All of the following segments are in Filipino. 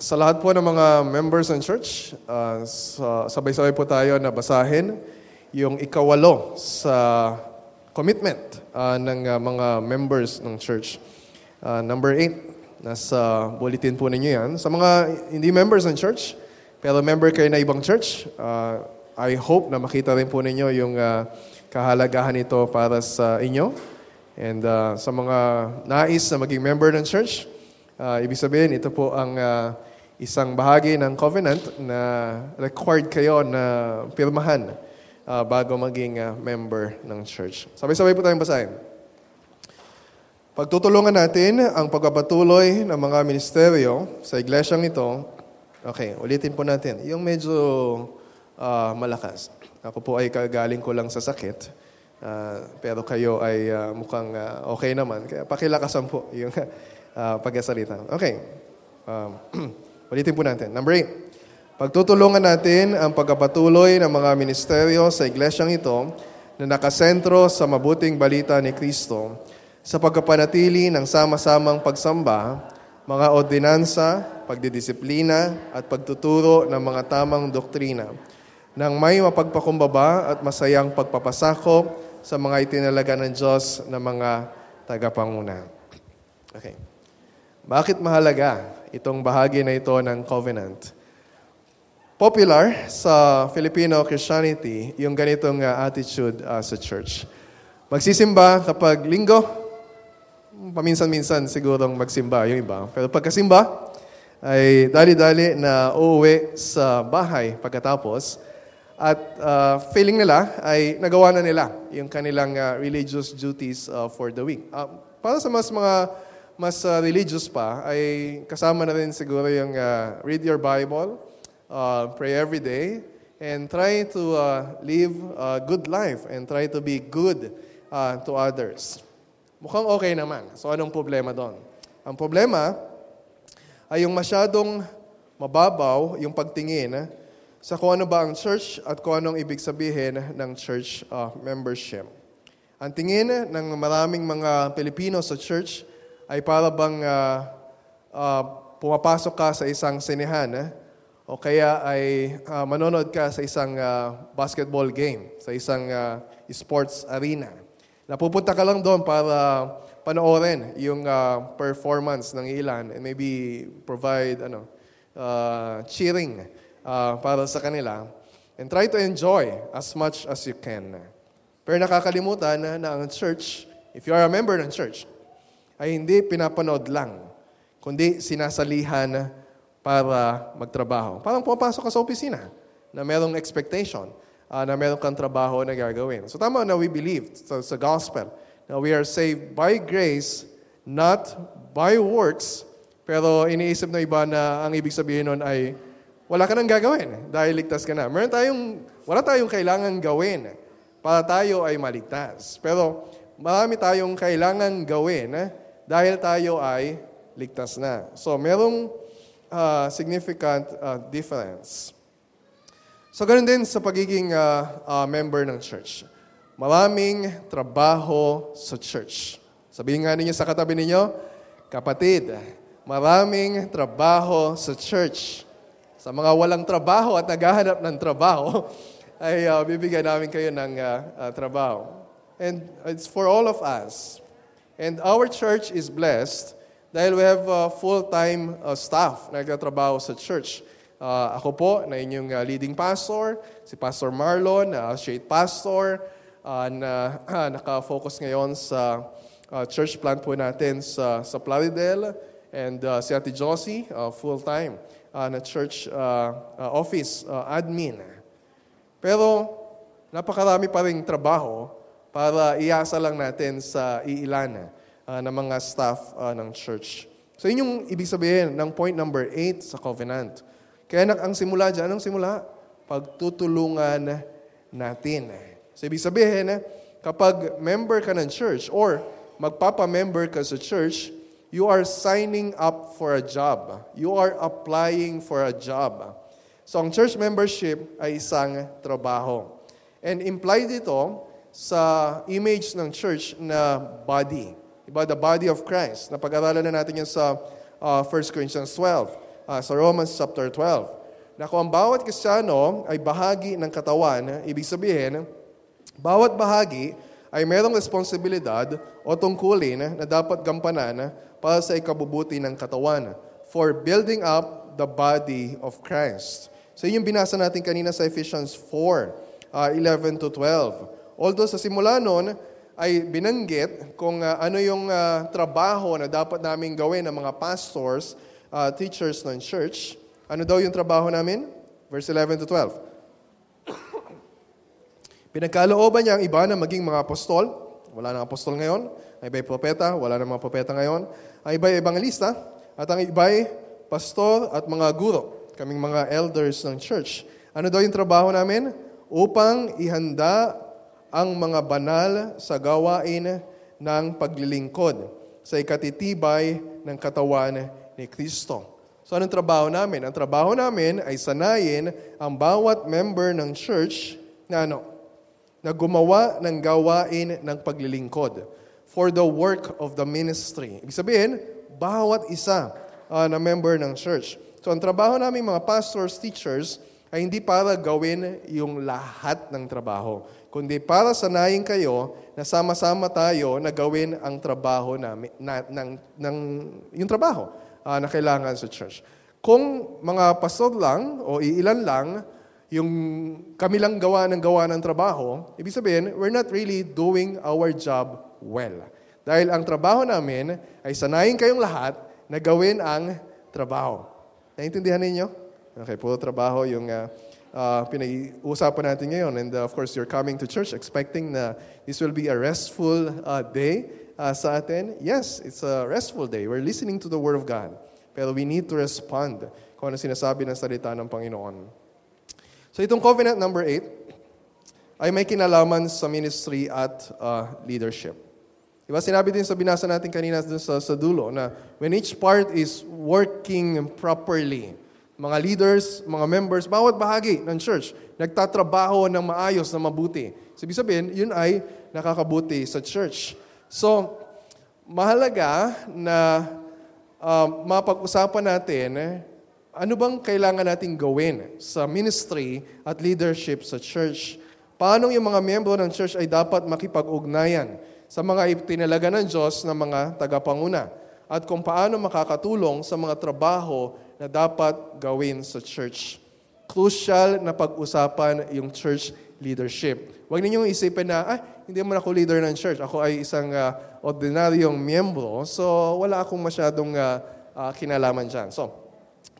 Sa lahat po ng mga members ng church, sabay-sabay po tayo na basahin yung ikawalo sa commitment ng mga members ng church. Number 8, nasa bulletin po ninyo yan. Sa mga hindi members ng church, pero member kayo na ibang church, I hope na makita rin po ninyo yung kahalagahan nito para sa inyo. And sa mga nais na maging member ng church, ibig sabihin, ito po ang isang bahagi ng covenant na required kayo na pirmahan bago maging member ng church. Sabay-sabay po tayong basahin. Pagtutulungan natin ang pagpapatuloy ng mga ministeryo sa iglesyang ito. Okay, ulitin po natin. Yung medyo malakas. Ako po ay kagaling ko lang sa sakit. Pero kayo ay mukhang okay naman. Kaya pakilakasan po yung... pagkasalita. Okay. Ulitin po natin. Number 8. Pagtutulungan natin ang pagpapatuloy ng mga ministeryo sa iglesyang ito na nakasentro sa mabuting balita ni Cristo sa pagkapanatili ng sama-samang pagsamba, mga ordinansa, pagdidisiplina at pagtuturo ng mga tamang doktrina nang may mapagpakumbaba at masayang pagpapasakop sa mga itinalaga ng Diyos na mga tagapanguna. Okay. Bakit mahalaga itong bahagi na ito ng covenant? Popular sa Filipino Christianity, yung ganitong attitude sa church. Magsisimba kapag linggo, paminsan-minsan sigurong magsimba yung iba. Pero pagkasimba, ay dali-dali na uuwi sa bahay pagkatapos. At feeling nila ay nagawa na nila yung kanilang religious duties for the week. Para sa mas religious pa, ay kasama na rin siguro yung read your Bible, pray every day, and try to live a good life and try to be good to others. Mukhang okay naman. So anong problema doon? Ang problema ay yung masyadong mababaw yung pagtingin sa kung ano ba ang church at kung anong ibig sabihin ng church membership. Ang tingin ng maraming mga Pilipino sa church ay para bang pumapasok ka sa isang sinehan o kaya ay manonood ka sa isang basketball game, sa isang sports arena. Napupunta ka lang doon para panoorin yung performance ng ilan and maybe provide cheering para sa kanila and try to enjoy as much as you can. Pero nakakalimutan na ang church, if you are a member ng church, ay hindi pinapanood lang, kundi sinasalihan para magtrabaho. Parang pumapasok ka sa opisina na merong expectation, na merong kang trabaho na gagawin. So tama na we believe sa gospel, na we are saved by grace, not by works, pero iniisip na iba na ang ibig sabihin nun ay wala ka nang gagawin dahil ligtas ka na. Wala tayong kailangan gawin para tayo ay maligtas. Pero marami tayong kailangan gawin dahil tayo ay ligtas na. So, merong significant difference. So, ganun din sa pagiging member ng church. Maraming trabaho sa church. Sabihin nga ninyo sa katabi ninyo, kapatid, maraming trabaho sa church. Sa mga walang trabaho at naghahanap ng trabaho, ay bibigyan namin kayo ng trabaho. And it's for all of us. And our church is blessed dahil we have full-time staff na nagtatrabaho sa church. Ako po, na inyong leading pastor, si Pastor Marlon, associate pastor, na naka-focus ngayon sa church plant po natin sa Plaridel, and si Ate Josie, full-time na church office admin. Pero napakarami pa rin trabaho para iasa lang natin sa iilan ng mga staff ng church. So yun yung ibig sabihin ng point number 8 sa covenant. Kaya ang simula dyan, anong simula? Pagtutulungan natin. So ibig sabihin, kapag member ka ng church or magpapamember ka sa church, you are signing up for a job. You are applying for a job. So ang church membership ay isang trabaho. And implied ito sa image ng church na body. Iba, the body of Christ. Napag-aralan na natin yan sa 1 Corinthians 12. sa Romans chapter 12. Na kung ang bawat Kristiyano ay bahagi ng katawan, ibig sabihin, bawat bahagi ay mayroong responsibilidad o tungkulin na dapat gampanan para sa ikabubuti ng katawan for building up the body of Christ. So yun yung binasa natin kanina sa Ephesians 4:11-12. Although sa simula noon, ay binanggit kung ano yung trabaho na dapat namin gawin ng mga pastors, teachers ng church. Ano daw yung trabaho namin? Verse 11-12. Pinagkalooban niya ang iba na maging mga apostol. Wala nang apostol ngayon. Ang iba'y propeta. Wala nang mga propeta ngayon. Ang iba'y ebangelista. At ang iba'y pastor at mga guro. Kaming mga elders ng church. Ano daw yung trabaho namin? Upang ihanda ang mga banal sa gawain ng paglilingkod sa ikatitibay ng katawan ni Cristo. So anong trabaho namin? Ang trabaho namin ay sanayin ang bawat member ng church na ano? Na gumawa ng gawain ng paglilingkod for the work of the ministry. Ibig sabihin, bawat isa na member ng church. So ang trabaho namin mga pastors, teachers, ay hindi para gawin yung lahat ng trabaho, kundi para sanayin kayo na sama-sama tayo na gawin ang trabaho namin, yung trabaho na kailangan sa church. Kung mga pastor lang o iilan lang, yung kami lang gawa ng trabaho, ibig sabihin, we're not really doing our job well. Dahil ang trabaho namin ay sanayin kayong lahat na gawin ang trabaho. Naintindihan ninyo? Okay, puro trabaho yung pinag-uusapan natin ngayon. And of course, you're coming to church expecting na this will be a restful day sa atin. Yes, it's a restful day. We're listening to the Word of God. Pero we need to respond kung ano sinasabi ng salita ng Panginoon. So itong covenant number 8 ay may kinalaman sa ministry at leadership. Diba sinabi din sa binasa natin kanina sa dulo na when each part is working properly, mga leaders, mga members, bawat bahagi ng church, nagtatrabaho ng maayos, na mabuti. So, ibig sabihin, yun ay nakakabuti sa church. So, mahalaga na mapag-usapan natin, ano bang kailangan nating gawin sa ministry at leadership sa church? Paano yung mga miyembro ng church ay dapat makipag-ugnayan sa mga itinalaga ng Diyos na mga tagapanguna? At kung paano makakatulong sa mga trabaho na dapat gawin sa church. Crucial na pag-usapan yung church leadership. Huwag ninyong isipin na, hindi man ako leader ng church. Ako ay isang ordinaryong miyembro, so wala akong masyadong kinalaman dyan. So,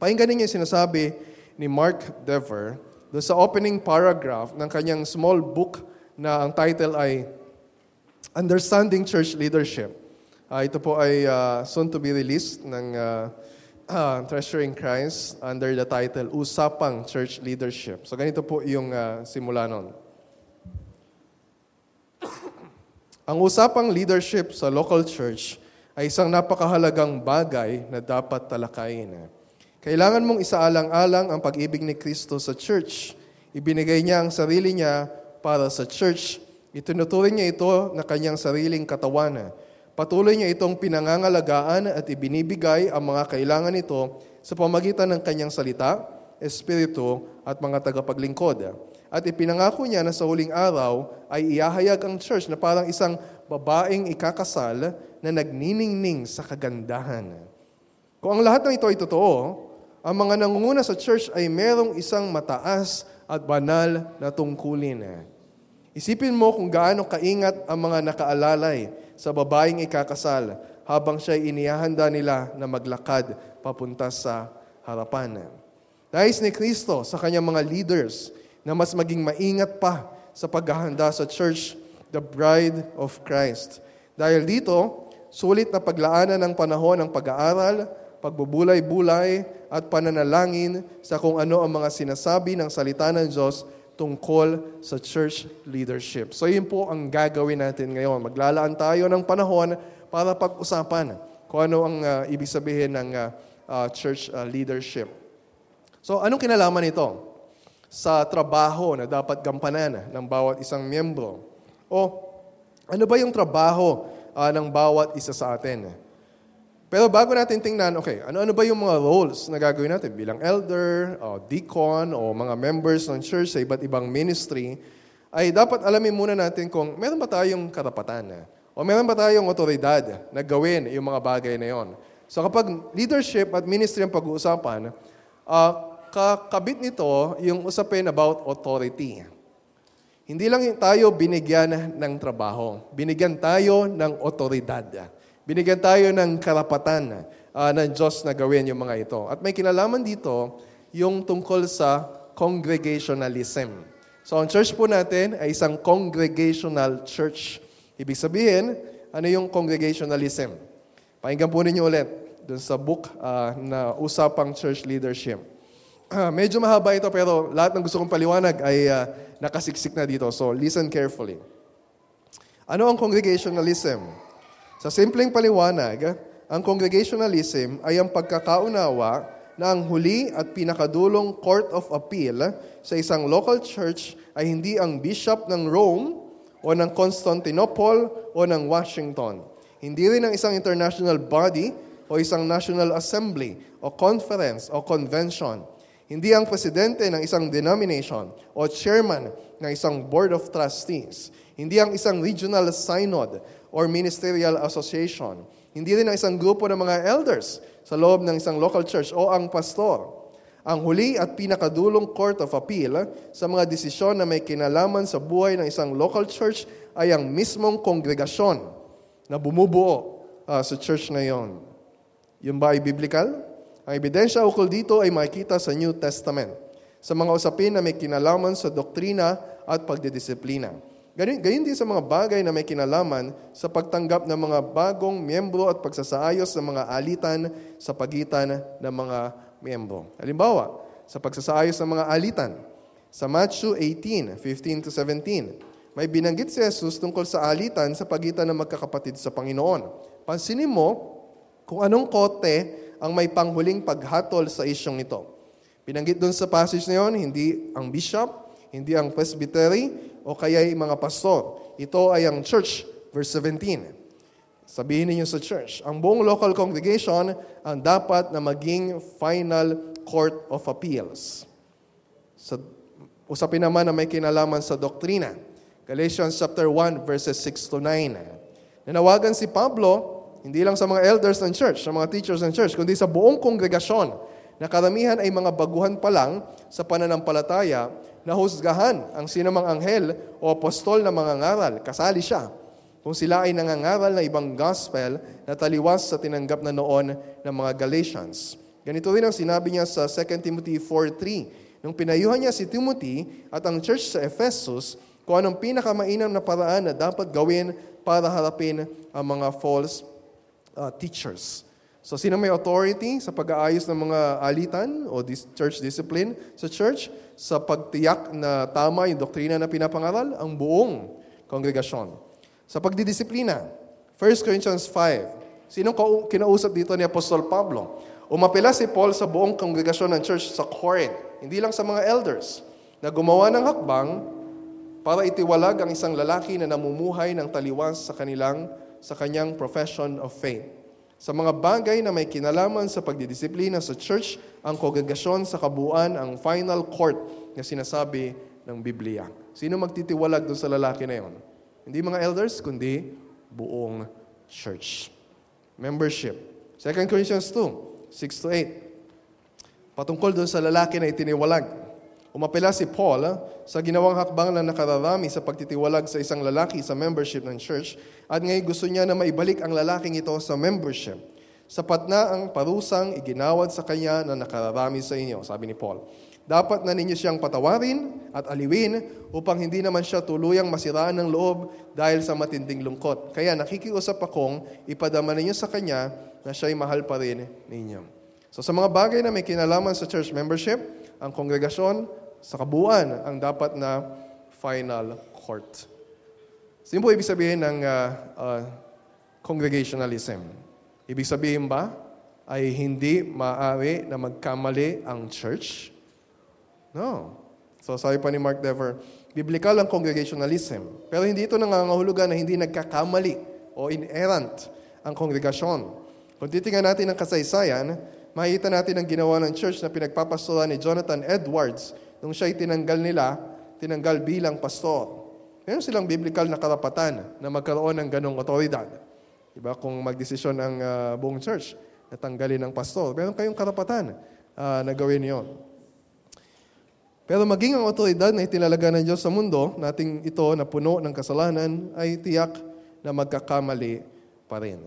pakinggan ninyo yung sinasabi ni Mark Dever doon sa opening paragraph ng kanyang small book na ang title ay Understanding Church Leadership. Ito po ay soon to be released ng Treasuring Christ under the title, Usapang Church Leadership. So ganito po yung simula nun. Ang usapang leadership sa local church ay isang napakahalagang bagay na dapat talakayin. Kailangan mong isaalang-alang ang pag-ibig ni Cristo sa church. Ibinigay niya ang sarili niya para sa church. Itinuturing niya ito na kanyang sariling katawan. Patuloy niya itong pinangangalagaan at ibinibigay ang mga kailangan nito sa pamagitan ng kanyang salita, espiritu at mga tagapaglingkod. At ipinangako niya na sa huling araw ay iahayag ang church na parang isang babaeng ikakasal na nagniningning sa kagandahan. Kung ang lahat ng ito ay totoo, ang mga nangunguna sa church ay merong isang mataas at banal na tungkulin. Isipin mo kung gaano kaingat ang mga nakaalalay sa babaeng ikakasal habang siya'y inihahanda nila na maglakad papunta sa harapan. Nais ni Cristo sa kanyang mga leaders na mas maging maingat pa sa paghahanda sa church, the bride of Christ. Dahil dito, sulit na paglaanan ng panahon ng pag-aaral, pagbubulay-bulay at pananalangin sa kung ano ang mga sinasabi ng salita ng Diyos tungkol sa church leadership. So yun po ang gagawin natin ngayon. Maglalaan tayo ng panahon para pag-usapan kung ano ang ibig sabihin ng church leadership. So anong kinalaman ito sa trabaho na dapat gampanan ng bawat isang miyembro? O ano ba yung trabaho ng bawat isa sa atin? Pero bago natin tingnan, okay, ano-ano ba yung mga roles na gagawin natin bilang elder, o deacon, o mga members ng church sa iba't ibang ministry, ay dapat alamin muna natin kung meron ba tayong karapatan o meron ba tayong otoridad na gawin yung mga bagay na yon. So kapag leadership at ministry ang pag-uusapan, kakabit nito yung usapin about authority. Hindi lang tayo binigyan ng trabaho, binigyan tayo ng otoridad. Binigyan tayo ng karapatan ng Diyos na gawin yung mga ito. At may kinalaman dito yung tungkol sa congregationalism. So, ang church po natin ay isang congregational church. Ibig sabihin, ano yung congregationalism? Pakinggan po ninyo ulit dun sa book na Usapang Church Leadership. Medyo mahaba ito pero lahat ng gusto kong paliwanag ay nakasiksik na dito. So, listen carefully. Ano ang congregationalism? Sa simpleng paliwanag, ang congregationalism ay ang pagkakaunawa na ang huli at pinakadulong court of appeal sa isang local church ay hindi ang bishop ng Rome o ng Constantinople o ng Washington. Hindi rin ang isang international body o isang national assembly o conference o convention. Hindi ang presidente ng isang denomination o chairman ng isang board of trustees. Hindi ang isang regional synod or ministerial association. Hindi rin ang isang grupo ng mga elders sa loob ng isang local church o ang pastor. Ang huli at pinakadulong court of appeal sa mga desisyon na may kinalaman sa buhay ng isang local church ay ang mismong kongregasyon na bumubuo sa church na yon. Yun ba ay biblical? Ang ebidensya ukol dito ay makikita sa New Testament sa mga usapin na may kinalaman sa doktrina at pagdidisiplina. Ganyan din sa mga bagay na may kinalaman sa pagtanggap ng mga bagong miyembro at pagsasaayos ng mga alitan sa pagitan ng mga miyembro. Halimbawa, sa pagsasaayos ng mga alitan, sa Matthew 18:15-17, may binanggit si Jesus tungkol sa alitan sa pagitan ng magkakapatid sa Panginoon. Pansinin mo kung anong kote ang may panghuling paghatol sa isyong ito. Binanggit doon sa passage na yon, hindi ang bishop, hindi ang presbytery, o kaya yung mga pastor. Ito ay ang church, verse 17. Sabihin niyo sa church, ang buong local congregation ang dapat na maging final court of appeals. So, usapin naman na may kinalaman sa doktrina. Galatians chapter 1, verses 6-9. Nanawagan si Pablo, hindi lang sa mga elders ng church, sa mga teachers ng church, kundi sa buong kongregasyon na karamihan ay mga baguhan pa lang sa pananampalataya na husgahan ang sinamang anghel o apostol na mangangaral, kasali siya, kung sila ay nangangaral na ibang gospel na taliwas sa tinanggap na noon ng mga Galatians. Ganito rin ang sinabi niya sa 2 Timothy 4:3, nung pinayuhan niya si Timothy at ang church sa Ephesus kung anong pinakamainam na paraan na dapat gawin para harapin ang mga false teachers. So, sino may authority sa pag-aayos ng mga alitan o church discipline sa church? Sa pagtiyak na tama yung doktrina na pinapangaral? Ang buong kongregasyon. Sa pagdidisiplina, 1 Corinthians 5. Sinong kinausap dito ni Apostol Pablo? Umapela si Paul sa buong kongregasyon ng church sa Corinth, hindi lang sa mga elders, na gumawa ng hakbang para itiwalag ang isang lalaki na namumuhay ng taliwas sa kanyang profession of faith. Sa mga bagay na may kinalaman sa pagdidisiplina sa church, ang kongregasyon sa kabuuan ang final court na sinasabi ng Biblia. Sino magtitiwalag doon sa lalaki na yon? Hindi mga elders, kundi buong church. Membership. 2 Corinthians 2:6-8. Patungkol doon sa lalaki na itiniwalag. Umapela si Paul sa ginawang hakbang na nakararami sa pagtitiwalag sa isang lalaki sa membership ng church at ngayon gusto niya na maibalik ang lalaking ito sa membership. Sapat na ang parusang iginawad sa kanya na nakararami sa inyo, sabi ni Paul. Dapat na ninyo siyang patawarin at aliwin upang hindi naman siya tuluyang masiraan ng loob dahil sa matinding lungkot. Kaya nakikiusap akong ipadama ninyo sa kanya na siya'y mahal pa rin ninyo. So sa mga bagay na may kinalaman sa church membership, ang kongregasyon sa kabuuan ang dapat na final court. So yun po ibig sabihin ng congregationalism. Ibig sabihin ba ay hindi maaari na magkamali ang church? No. So sabi pa ni Mark Dever, biblical ang congregationalism. Pero hindi ito nangangahulugan na hindi nagkakamali o inerrant ang kongregasyon. Kung titingnan natin ang kasaysayan, makikita natin ang ginawa ng church na pinagpapastoran ni Jonathan Edwards nung siya'y tinanggal bilang pastor. Meron silang biblical na karapatan na magkaroon ng ganong otoridad. Diba? Kung magdesisyon ang buong church na tanggalin ang pastor, meron kayong karapatan na gawin yon. Pero maging ang otoridad na itinalaga ng Diyos sa mundo, nating ito na puno ng kasalanan, ay tiyak na magkakamali pa rin.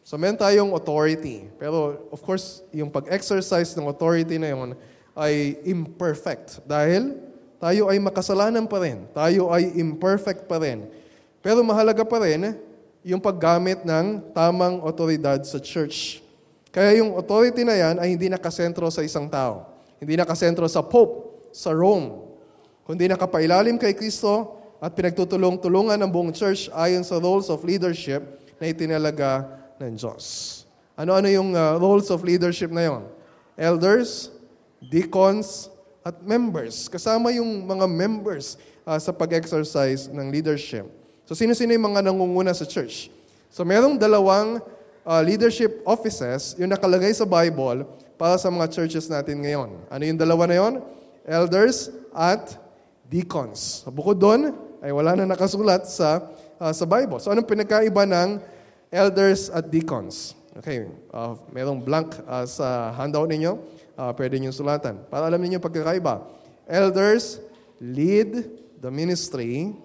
So meron tayong authority. Pero of course, yung pag-exercise ng authority na yon ay imperfect. Dahil tayo ay makasalanan pa rin. Tayo ay imperfect pa rin. Pero mahalaga pa rin yung paggamit ng tamang otoridad sa church. Kaya yung authority na yan ay hindi nakasentro sa isang tao. Hindi nakasentro sa Pope, sa Rome. Kundi nakapailalim kay Cristo at pinagtutulong-tulungan ng buong church ayon sa roles of leadership na itinalaga ng Diyos. Ano-ano yung roles of leadership na yon? Elders, deacons, at members. Kasama yung mga members sa pag-exercise ng leadership. So, sino-sino yung mga nangunguna sa church? So, merong dalawang leadership offices yung nakalagay sa Bible para sa mga churches natin ngayon. Ano yung dalawa na yon? Elders at deacons. Bukod doon, ay wala na nakasulat sa Bible. So, anong pinakaiba ng elders at deacons? Okay, merong blank sa handout ninyo. Pwede niyong sulatan. Para alam niyo pagkakaiba. Elders lead the ministry.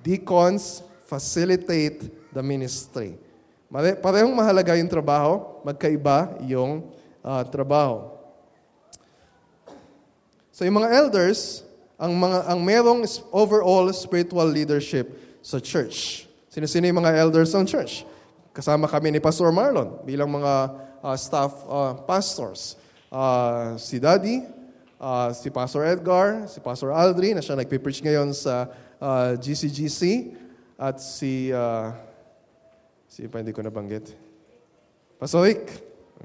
Deacons facilitate the ministry. Parehong mahalaga yung trabaho. Magkaiba yung trabaho. So yung mga elders, ang merong overall spiritual leadership sa church. Sino-sino yung mga elders ng church? Kasama kami ni Pastor Marlon bilang mga staff pastors. Si Daddy, si Pastor Edgar, si Pastor Aldrin na siya nagpipreach ngayon sa GCGC at si hindi ko nabanggit. Pastor Rick.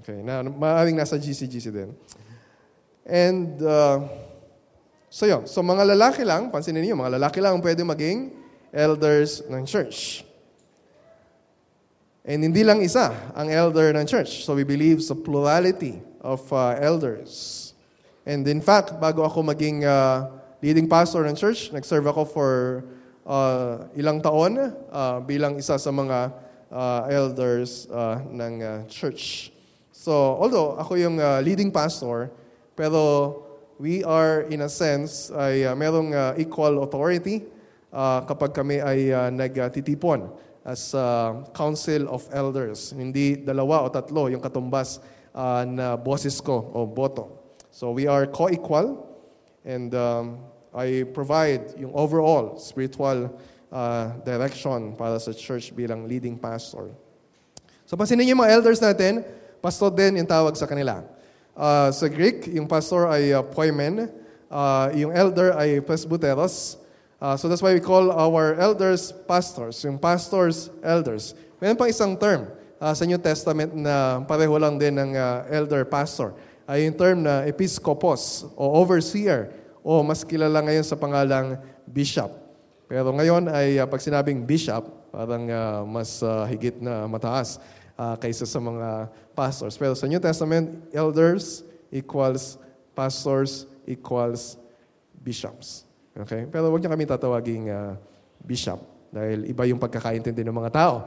Okay, na maaaring nasa GCGC din. And so yun. So mga lalaki lang, pansinin niyo, mga lalaki lang ang pwede maging elders ng church. And hindi lang isa ang elder ng church. So we believe sa plurality of elders. And in fact, bago ako maging leading pastor ng church, nag-serve ako for ilang taon bilang isa sa mga elders ng church. So, although ako yung leading pastor, pero we are in a sense ay merong equal authority kapag kami ay nagtitipon as council of elders. Hindi dalawa o tatlo yung katumbas na boses ko o boto. So we are co-equal and I provide yung overall spiritual direction para sa church bilang leading pastor. So pasinin yung mga elders natin, pastor din yung tawag sa kanila. Sa Greek, yung pastor ay poimen, yung elder ay presbyteros. So that's why we call our elders pastors, yung pastors elders. Mayroon pang isang term sa New Testament na pareho lang din ng elder pastor ay yung term na episkopos o overseer o mas kilala ngayon sa pangalang bishop. Pero ngayon ay pag sinabing bishop, parang mas higit na mataas kaysa sa mga pastors. Pero sa New Testament, elders equals pastors equals bishops. Okay? Pero huwag niyo kami tatawaging bishop. Dahil iba yung pagkakaintindi ng mga tao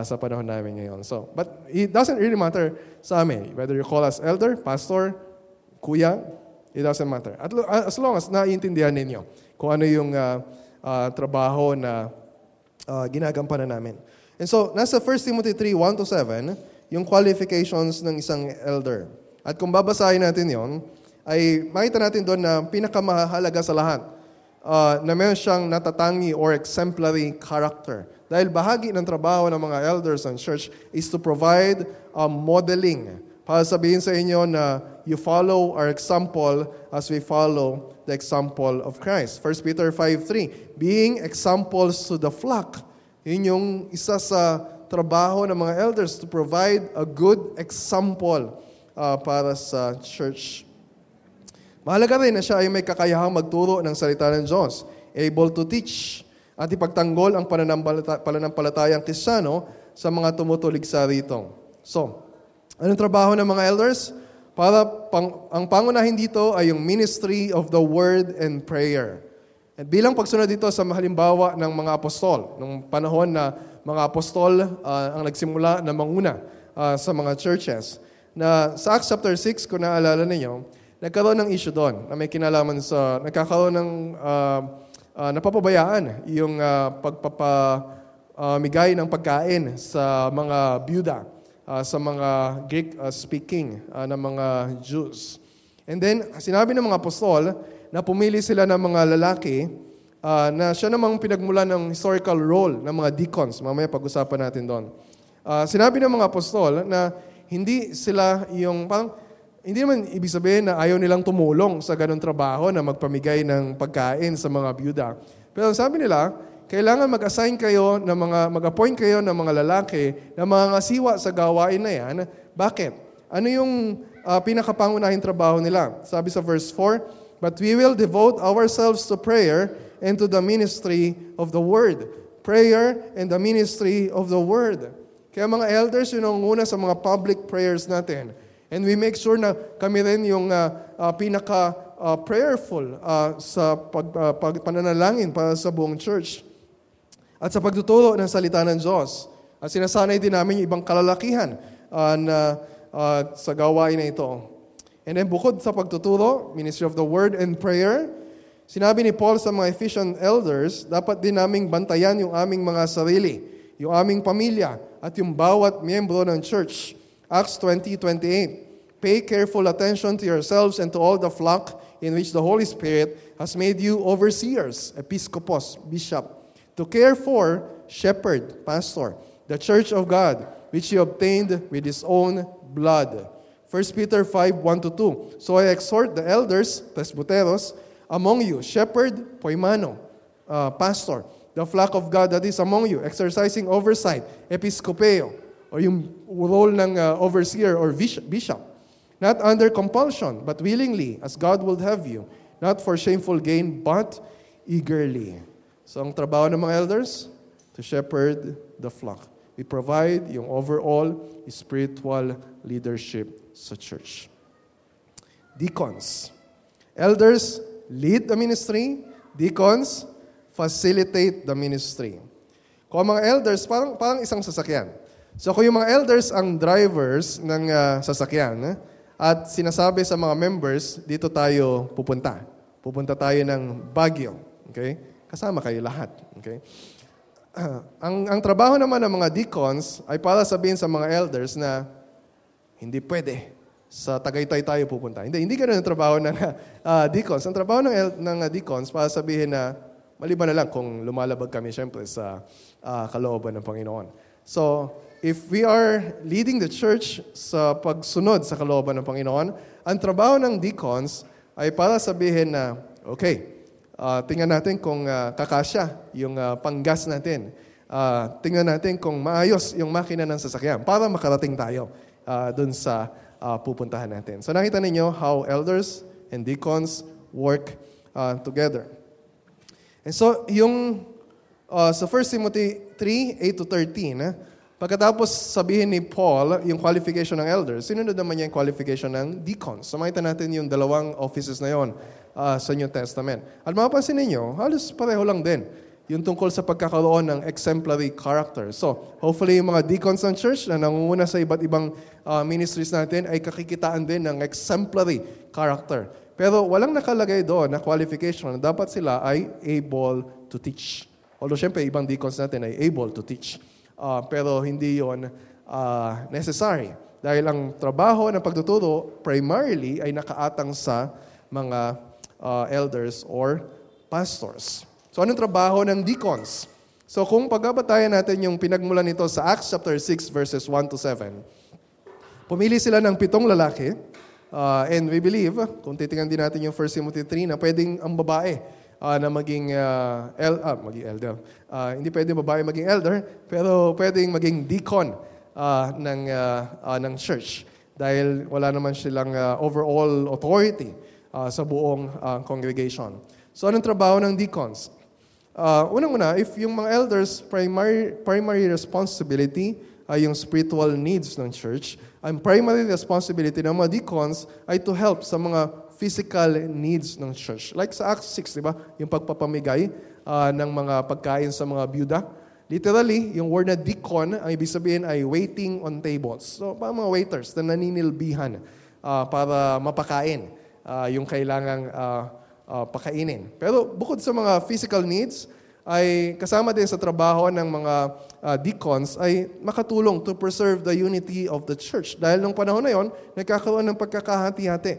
sa panahon namin ngayon. So, but it doesn't really matter sa amin. Whether you call us elder, pastor, kuya, it doesn't matter. As long as naiintindihan ninyo kung ano yung trabaho na ginagampanan namin. And so, nasa 1 Timothy 3, 1-7, yung qualifications ng isang elder. At kung babasahin natin yon, ay makita natin doon na pinakamahalaga sa lahat. Na meron siyang natatangi or exemplary character. Dahil bahagi ng trabaho ng mga elders ng church is to provide a modeling para sabihin sa inyo na you follow our example as we follow the example of Christ. 1 Peter 5:3, being examples to the flock. Yun yung isa sa trabaho ng mga elders, to provide a good example para sa church. Mahalaga rin na siya ay may kakayahang magturo ng salita ng Diyos, able to teach, at ipagtanggol ang pananampalatayang Kristiyano sa mga tumutulig sa rito. So, Anong trabaho ng mga elders? Ang pangunahin dito ay yung ministry of the word and prayer. At bilang pagsunod dito sa halimbawa ng mga apostol, nung panahon na mga apostol ang nagsimula na manguna sa mga churches, na sa Acts chapter 6, kung naalala ninyo, nagkaroon ng issue doon na may kinalaman sa, nagkakaroon ng napapabayaan yung pagpapamigay ng pagkain sa mga byuda, sa mga Greek-speaking na mga Jews. And then, sinabi ng mga apostol, na pumili sila ng mga lalaki na siya namang pinagmulan ng historical role ng mga deacons. Mamaya pag-usapan natin doon. Sinabi ng mga apostol na hindi sila yung, parang, hindi naman ibig sabihin na ayaw nilang tumulong sa ganong trabaho na magpamigay ng pagkain sa mga byuda. Pero sabi nila, kailangan mag-assign kayo, ng mga, mag-appoint kayo ng mga lalaki na mga siwa sa gawain na yan. Bakit? Ano yung pinakapangunahing trabaho nila? Sabi sa verse 4, but we will devote ourselves to prayer and to the ministry of the word. Prayer and the ministry of the word. Kaya mga elders, yun ang una sa mga public prayers natin. And we make sure na kami rin yung pinaka-prayerful sa pananalangin para sa buong church. At sa pagtuturo ng salita ng Diyos. At sinasanay din namin yung ibang kalalakihan sa gawain na ito. And then bukod sa pagtuturo, ministry of the word and prayer, sinabi ni Paul sa mga Ephesian elders, dapat din naming bantayan yung aming mga sarili, yung aming pamilya, at yung bawat miyembro ng church. Acts 20:28, pay careful attention to yourselves and to all the flock in which the Holy Spirit has made you overseers, episkopos, bishop, to care for, shepherd, pastor, the church of God, which he obtained with his own blood. 1 Peter 5:1-2. So I exhort the elders, presbyteros, among you, shepherd, poimano, pastor, the flock of God that is among you, exercising oversight, episcopeo, o yung role ng overseer or bishop, not under compulsion, but willingly, as God will have you, not for shameful gain, but eagerly. So ang trabaho ng mga elders, to shepherd the flock. We provide yung overall spiritual leadership sa church. Deacons. Elders lead the ministry. Deacons facilitate the ministry. Kung ang mga elders, parang isang sasakyan. So kung yung mga elders ang drivers ng sasakyan at sinasabi sa mga members, dito tayo pupunta. Pupunta tayo ng Baguio. Okay? Kasama kayo lahat. Okay? Ang trabaho naman ng mga deacons ay para sabihin sa mga elders na hindi pwede sa Tagaytay tayo pupunta. Hindi ganoon ang trabaho ng deacons. Ang trabaho ng deacons para sabihin na maliban na lang kung lumalabag kami syempre sa kalooban ng Panginoon. So, if we are leading the church sa pagsunod sa kalooban ng Panginoon, ang trabaho ng deacons ay para sabihin na okay, tingnan natin kung kakasya yung panggas natin. Tingnan natin kung maayos yung makina ng sasakyan para makarating tayo dun sa pupuntahan natin. So nakita ninyo how elders and deacons work together. And so yung sa 1 Timothy 3:8-13, pagkatapos sabihin ni Paul yung qualification ng elders, sinunod naman niya yung qualification ng deacons. So makita natin yung dalawang offices na yon. Sa New Testament. At mapapansin ninyo, halos pareho lang din yung tungkol sa pagkakaroon ng exemplary character. So, hopefully yung mga deacons ng church na nangunguna sa iba't ibang ministries natin ay kakikitaan din ng exemplary character. Pero walang nakalagay doon na qualification na dapat sila ay able to teach. Although syempre, ibang deacons natin ay able to teach. Pero hindi yon necessary. Dahil ang trabaho ng pagtuturo primarily ay nakaatang sa mga elders or pastors. So anong trabaho ng deacons? So kung pagbabatayan natin yung pinagmulan nito sa Acts chapter 6 verses 1-7, pumili sila ng 7 lalaki and we believe, kung titingnan din natin yung 1 Timothy 3, na pwedeng ang babae na maging elder. Hindi pwedeng babae maging elder, pero pwedeng maging deacon ng church dahil wala naman silang overall authority sa buong congregation. So, anong trabaho ng deacons? Unang-una, if yung mga elders' primary responsibility ay yung spiritual needs ng church, ang primary responsibility ng mga deacons ay to help sa mga physical needs ng church. Like sa Acts 6, di ba? Yung pagpapamigay ng mga pagkain sa mga byuda. Literally, yung word na deacon, ang ibig sabihin ay waiting on tables. So, parang mga waiters na naninilbihan para mapakain yung kailangang pakainin. Pero bukod sa mga physical needs, ay kasama din sa trabaho ng mga deacons ay makatulong to preserve the unity of the church. Dahil nung panahon na yon, nagkakaroon ng pagkakahati-hati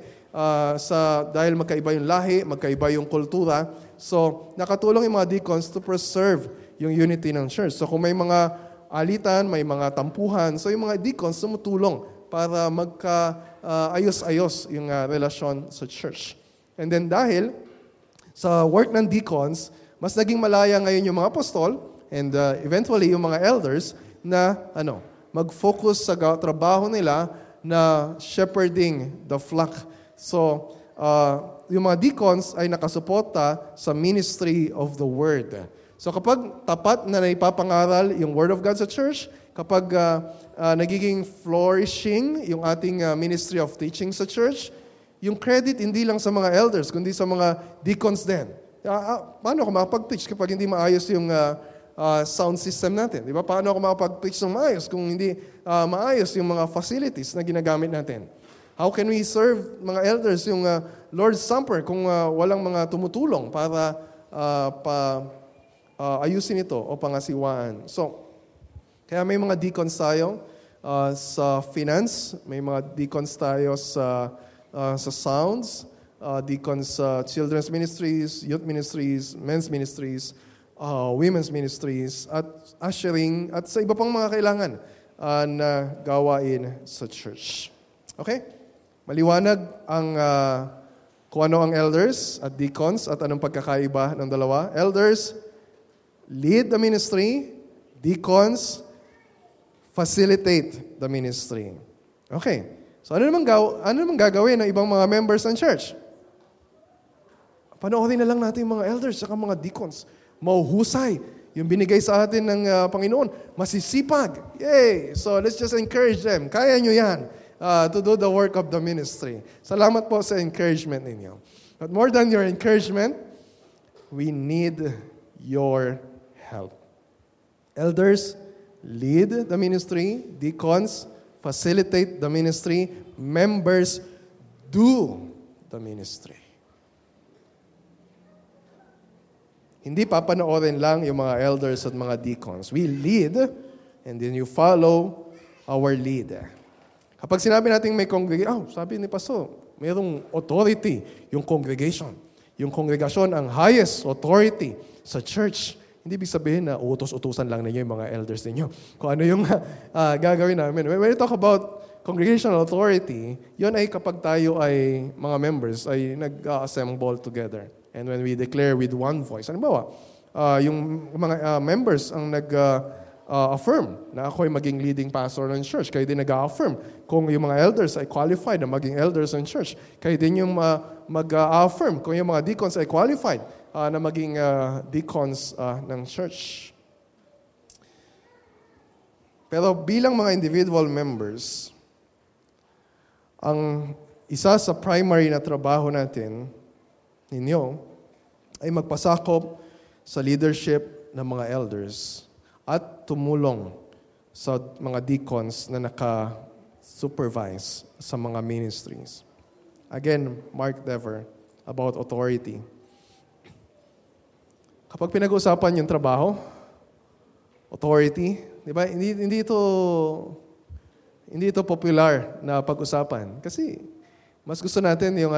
dahil magkaiba yung lahi, magkaiba yung kultura. So, nakatulong yung mga deacons to preserve yung unity ng church. So, kung may mga alitan, may mga tampuhan, so yung mga deacons tumutulong para magka-ayos-ayos yung relasyon sa church. And then dahil sa work ng deacons, mas naging malaya ngayon yung mga apostol and eventually yung mga elders na mag-focus sa trabaho nila na shepherding the flock. So, yung mga deacons ay nakasuporta sa ministry of the word. So kapag tapat na naipapangaral yung word of God sa church, kapag nagiging flourishing yung ating ministry of teaching sa church, yung credit hindi lang sa mga elders, kundi sa mga deacons din. Paano ako makapag-teach kapag hindi maayos yung sound system natin? Di ba? Paano ako makapag-teach ng maayos kung hindi maayos yung mga facilities na ginagamit natin? How can we serve mga elders yung Lord's Supper kung walang mga tumutulong para ayusin ito o pangasiwaan? So, kaya may mga deacons tayo sa finance, may mga deacons tayo sa sounds, deacons sa children's ministries, youth ministries, men's ministries, women's ministries, at ushering, at sa iba pang mga kailangan na gawain sa church. Okay? Maliwanag ang kung ano ang elders at deacons at anong pagkakaiba ng dalawa. Elders, lead the ministry. Deacons, facilitate the ministry. Okay. So ano naman gagawin ng ibang mga members ng church? Panoorin na lang natin yung mga elders at mga deacons. Mauhusay yung binigay sa atin ng Panginoon. Masisipag. Yay! So let's just encourage them. Kaya nyo yan to do the work of the ministry. Salamat po sa encouragement ninyo. But more than your encouragement, we need your help. Elders, lead the ministry. Deacons, facilitate the ministry. Members, do the ministry. Hindi papanoorin lang yung mga elders at mga deacons. We lead, and then you follow our lead. Kapag sinabi natin may congregation, sabi ni Pastor, mayroong authority yung congregation. Yung congregation ang highest authority sa church. Hindi ibig sabihin na utos-utusan lang ninyo yung mga elders ninyo. Kung ano yung gagawin namin. When we talk about congregational authority, yun ay kapag tayo ay mga members ay nag-assemble together. And when we declare with one voice, halimbawa, yung mga members ang nag-affirm na ako ay maging leading pastor ng church. Kayo din nag-affirm. Kung yung mga elders ay qualified na maging elders ng church. Kayo din yung mag-affirm. Kung yung mga deacons ay qualified na maging deacons ng church. Pero bilang mga individual members, ang isa sa primary na trabaho natin ninyo ay magpasakop sa leadership ng mga elders at tumulong sa mga deacons na naka-supervise sa mga ministries. Again, Mark Dever about authority. Kapag pinag-uusapan yung trabaho, authority, di ba? Hindi ito popular na pag-usapan kasi mas gusto natin yung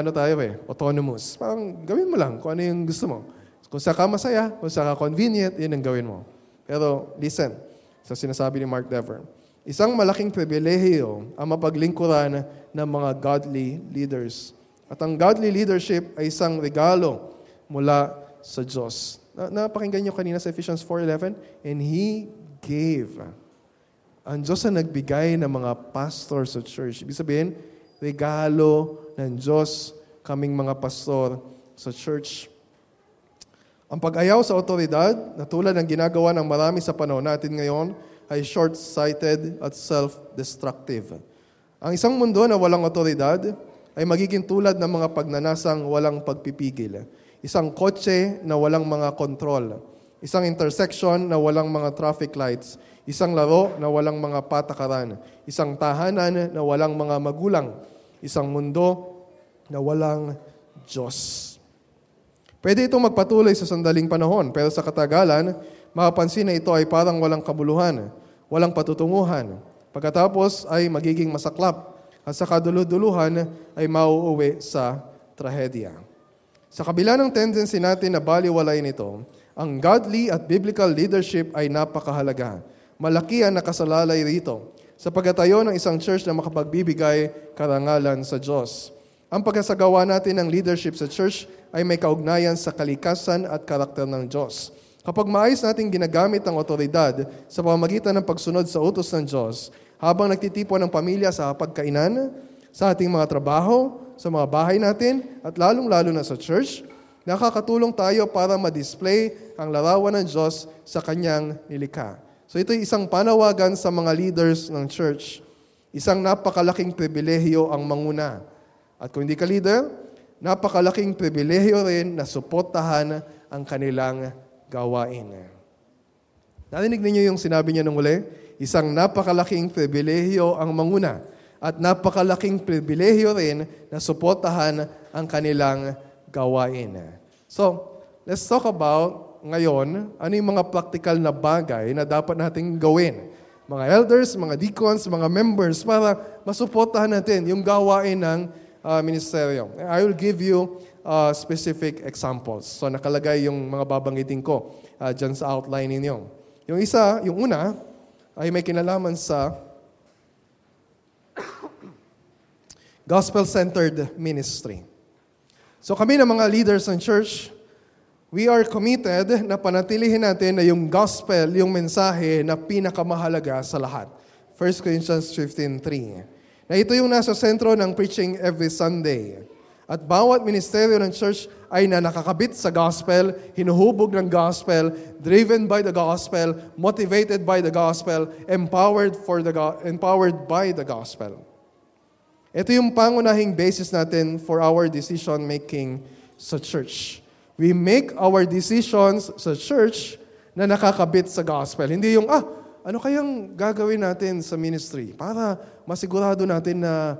autonomous. Parang gawin mo lang kung ano yung gusto mo. Kung saan ka masaya, kung saan ka convenient, yun ang gawin mo. Pero listen sa sinasabi ni Mark Dever. Isang malaking pribilehiyo ang mapaglingkuran ng mga godly leaders. At ang godly leadership ay isang regalo mula sa Diyos. Napakinggan nyo kanina sa Ephesians 4:11. And He gave. Ang Diyos ang nagbigay ng mga pastor sa church. Ibig sabihin, regalo ng Diyos kaming mga pastor sa church. Ang pag-ayaw sa otoridad, na tulad ng ginagawa ng marami sa panahon natin ngayon, ay short-sighted at self-destructive. Ang isang mundo na walang otoridad ay magiging tulad ng mga pagnanasang walang pagpipigil. Isang kotse na walang mga kontrol. Isang intersection na walang mga traffic lights. Isang laro na walang mga patakaran. Isang tahanan na walang mga magulang. Isang mundo na walang Diyos. Pwede itong magpatuloy sa sandaling panahon, pero sa katagalan, makapansin na ito ay parang walang kabuluhan, walang patutunguhan. Pagkatapos ay magiging masaklap at sa kaduluduluhan ay mauuwi sa trahedya. Sa kabila ng tendency natin na baliwalayin ito, ang godly at biblical leadership ay napakahalaga. Malaki ang nakasalalay rito sa pagtatayo ng isang church na makapagbibigay karangalan sa Diyos. Ang pagkasagawa natin ng leadership sa church ay may kaugnayan sa kalikasan at karakter ng Diyos. Kapag maayos natin ginagamit ang otoridad sa pamamagitan ng pagsunod sa utos ng Diyos, habang nagtitipon ng pamilya sa pagkainan, sa ating mga trabaho, sa mga bahay natin, at lalong-lalo na sa church, nakakatulong tayo para ma-display ang larawan ng Diyos sa kanyang nilikha. So ito ay isang panawagan sa mga leaders ng church. Isang napakalaking pribilehyo ang manguna. At kung hindi ka leader, napakalaking pribilehyo rin na suportahan ang kanilang gawain. Narinig ninyo yung sinabi niya nung uli? Isang napakalaking pribilehyo ang manguna at napakalaking pribilehyo rin na suportahan ang kanilang gawain. So, let's talk about ngayon, ano yung mga practical na bagay na dapat nating gawin. Mga elders, mga deacons, mga members, para masuportahan natin yung gawain ng ministeryo. I will give you specific examples. So, nakalagay yung mga babanggitin ko dyan sa outline ninyo. Yung isa, yung una, ay may kinalaman sa gospel-centered ministry. So kami na mga leaders ng church, we are committed na panatilihin natin na yung gospel, yung mensahe na pinakamahalaga sa lahat. 1 Corinthians 15:3. Na ito yung nasa sentro ng preaching every Sunday. At bawat ministeryo ng church ay na nakakabit sa gospel, hinuhubog ng gospel, driven by the gospel, motivated by the gospel, empowered by the gospel. Ito yung pangunahing basis natin for our decision-making sa church. We make our decisions sa church na nakakabit sa gospel. Hindi yung, ano kayang gagawin natin sa ministry para masigurado natin na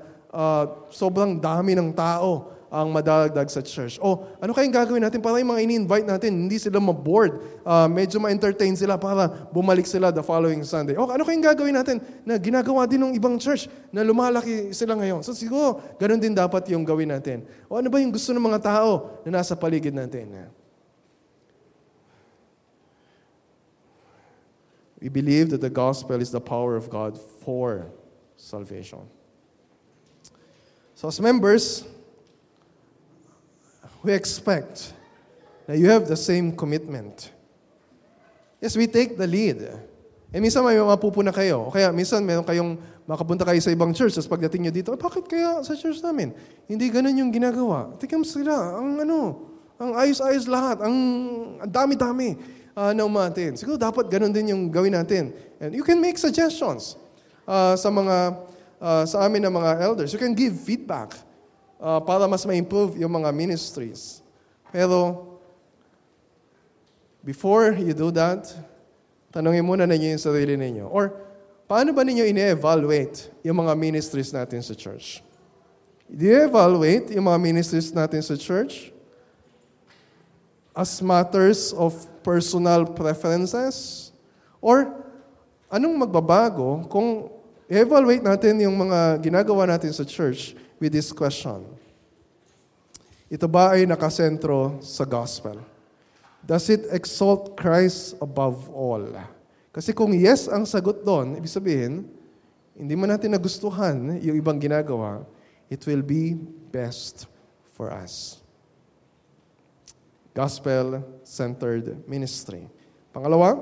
sobrang dami ng tao ang madalagdag sa church. O, ano kayang gagawin natin para yung mga ini-invite natin, hindi sila maboard, medyo ma-entertain sila para bumalik sila the following Sunday. O, ano kayang gagawin natin na ginagawa din ng ibang church na lumalaki sila ngayon. So siguro, ganun din dapat yung gawin natin. O, ano ba yung gusto ng mga tao na nasa paligid natin? We believe that the gospel is the power of God for salvation. So as members, we expect that you have the same commitment. Yes, we take the lead. And minsan may mapupuna kayo. O kaya minsan meron kayong makapunta kayo sa ibang church. Tapos pagdating nyo dito, bakit kaya sa church namin? Hindi ganun yung ginagawa. Tingnan sila, ang ayos-ayos lahat, ang dami-dami na umatin. Siguro dapat ganun din yung gawin natin. And you can make suggestions sa amin ng mga elders. You can give feedback. Para mas ma-improve yung mga ministries. Pero, before you do that, tanongin muna ninyo yung sarili ninyo. Or, paano ba ninyo ine-evaluate yung mga ministries natin sa church? Do you evaluate yung mga ministries natin sa church as matters of personal preferences? Or, anong magbabago kung evaluate natin yung mga ginagawa natin sa church with this question? Ito ba ay nakasentro sa gospel? Does it exalt Christ above all? Kasi kung yes ang sagot doon, ibig sabihin, hindi man natin nagustuhan yung ibang ginagawa, it will be best for us. Gospel-centered ministry. Pangalawa,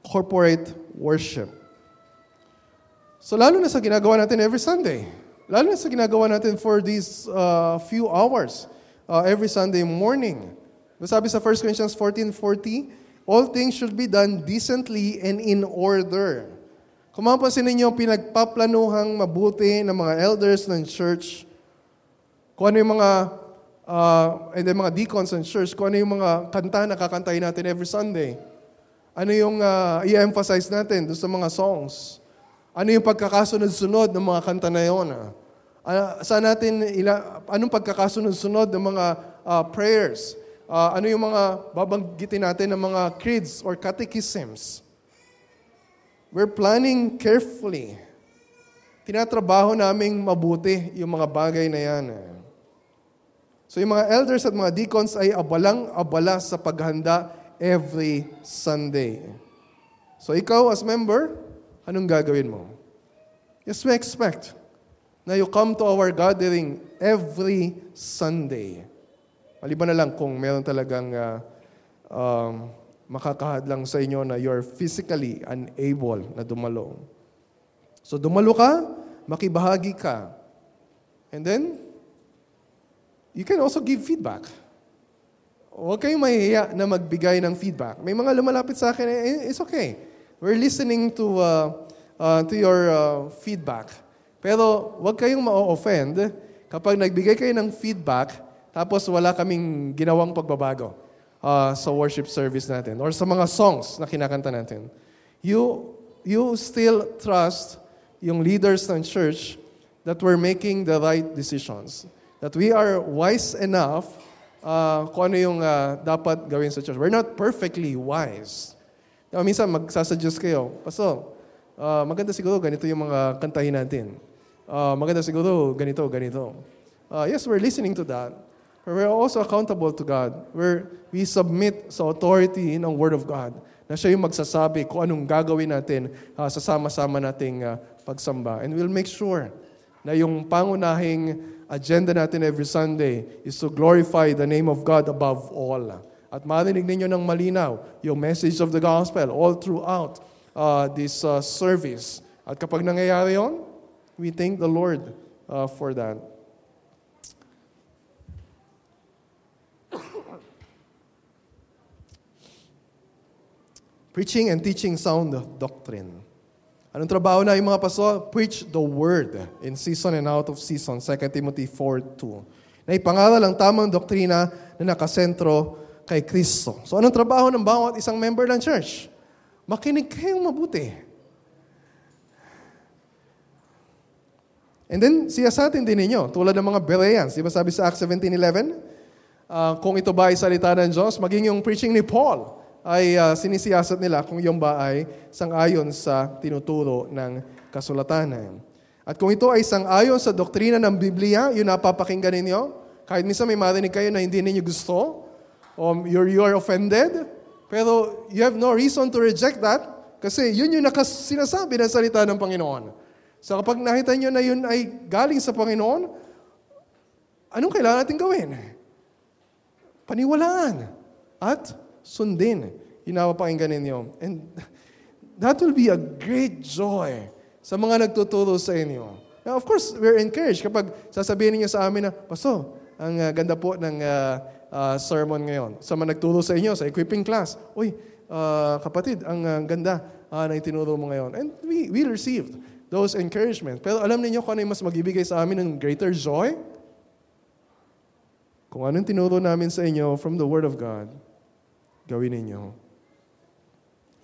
corporate worship. So lalo na sa ginagawa natin every Sunday, lalo na sa ginagawa natin for these few hours every Sunday morning. Sabi sa 1 Corinthians 14:40, All things should be done decently and in order. Kung mapansin ninyo, pinagpaplanuhang mabuti ng mga elders ng church, kung ano yung mga, and then mga deacons ng church, kung ano yung mga kanta na kakantahin natin every Sunday. Ano yung i-emphasize natin doon sa mga songs. Ano yung pagkakasunod-sunod ng mga kanta na yun. Saan natin, anong pagkakasunod-sunod ng mga prayers. Ano yung mga babanggitin natin ng mga creeds or catechisms. We're planning carefully. Tinatrabaho naming mabuti yung mga bagay na yan. So yung mga elders at mga deacons ay abalang-abala sa paghanda every Sunday. So ikaw as member, anong gagawin mo? Yes, we expect na you come to our gathering every Sunday. Maliban na lang kung meron talagang makakahadlang sa inyo na you're physically unable na dumalo. So dumalo ka, makibahagi ka. And then, you can also give feedback. Huwag kayong mahihiya na magbigay ng feedback. May mga lumalapit sa akin, it's okay. We're listening to your feedback. Pero huwag kayong ma-offend kapag nagbigay kayo ng feedback tapos wala kaming ginawang pagbabago sa worship service natin or sa mga songs na kinakanta natin. You still trust yung leaders ng church that we're making the right decisions. That we are wise enough kung ano yung dapat gawin sa church. We're not perfectly wise. Minsan magsasuggest kayo, Paso, maganda siguro ganito yung mga kantahin natin. Maganda siguro ganito, ganito. Yes, we're listening to that. But we're also accountable to God. We submit sa authority ng Word of God na siya yung magsasabi kung anong gagawin natin sa sama-sama nating pagsamba. And we'll make sure na yung pangunahing agenda natin every Sunday is to glorify the name of God above all. At marinig ninyo ng malinaw yung message of the gospel all throughout this service. At kapag nangyayari yun, we thank the Lord for that. Preaching and teaching sound doctrine. Anong trabaho na yung mga paso? Preach the word in season and out of season. 2 Timothy 4:2. Na ipangaral ang tamang doktrina na nakasentro kay Cristo. So anong trabaho ng bawat isang member ng church? Makinig kayong mabuti. And then, siyasatin din ninyo. Tulad ng mga Bereans. Di ba sabi sa Acts 17:11? Kung ito ba ay salita ng Diyos, maging yung preaching ni Paul ay sinisiyasat nila kung yung ba ay sang-ayon sa tinuturo ng kasulatan. At kung ito ay sang-ayon sa doktrina ng Biblia, yun napapakinggan ninyo, kahit minsan may marinig kayo na hindi ninyo gusto, you're offended, pero you have no reason to reject that kasi yun yung sinasabi ng salita ng Panginoon. So kapag nakita nyo na yun ay galing sa Panginoon, anong kailangan natin gawin? Paniwalaan at sundin yung napapakinggan ninyo. And that will be a great joy sa mga nagtuturo sa inyo. Now, of course, we're encouraged kapag sasabihin niyo sa amin na, Paso, ang ganda po ng sermon ngayon. Sa mga nagturo sa inyo, sa equipping class, Uy, kapatid, ang ganda na itinuro mo ngayon. And we received those encouragements. Pero alam niyo kung ano yung mas magibigay sa amin ng greater joy? Kung anong tinuro namin sa inyo from the Word of God, gawin ninyo.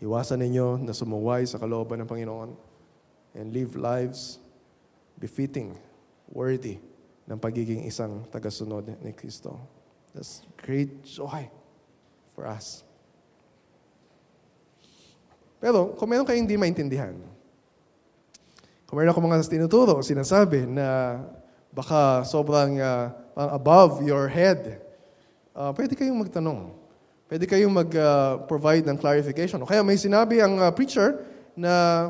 Iwasan ninyo na sumuway sa kalooban ng Panginoon and live lives befitting, worthy ng pagiging isang tagasunod ni Kristo. That's great joy for us. Pero kung meron kayong hindi maintindihan, kung meron akong mga tinuturo, sinasabi na baka sobrang above your head, pwede kayong magtanong. Pwede kayong mag-provide ng clarification. O kaya may sinabi ang preacher na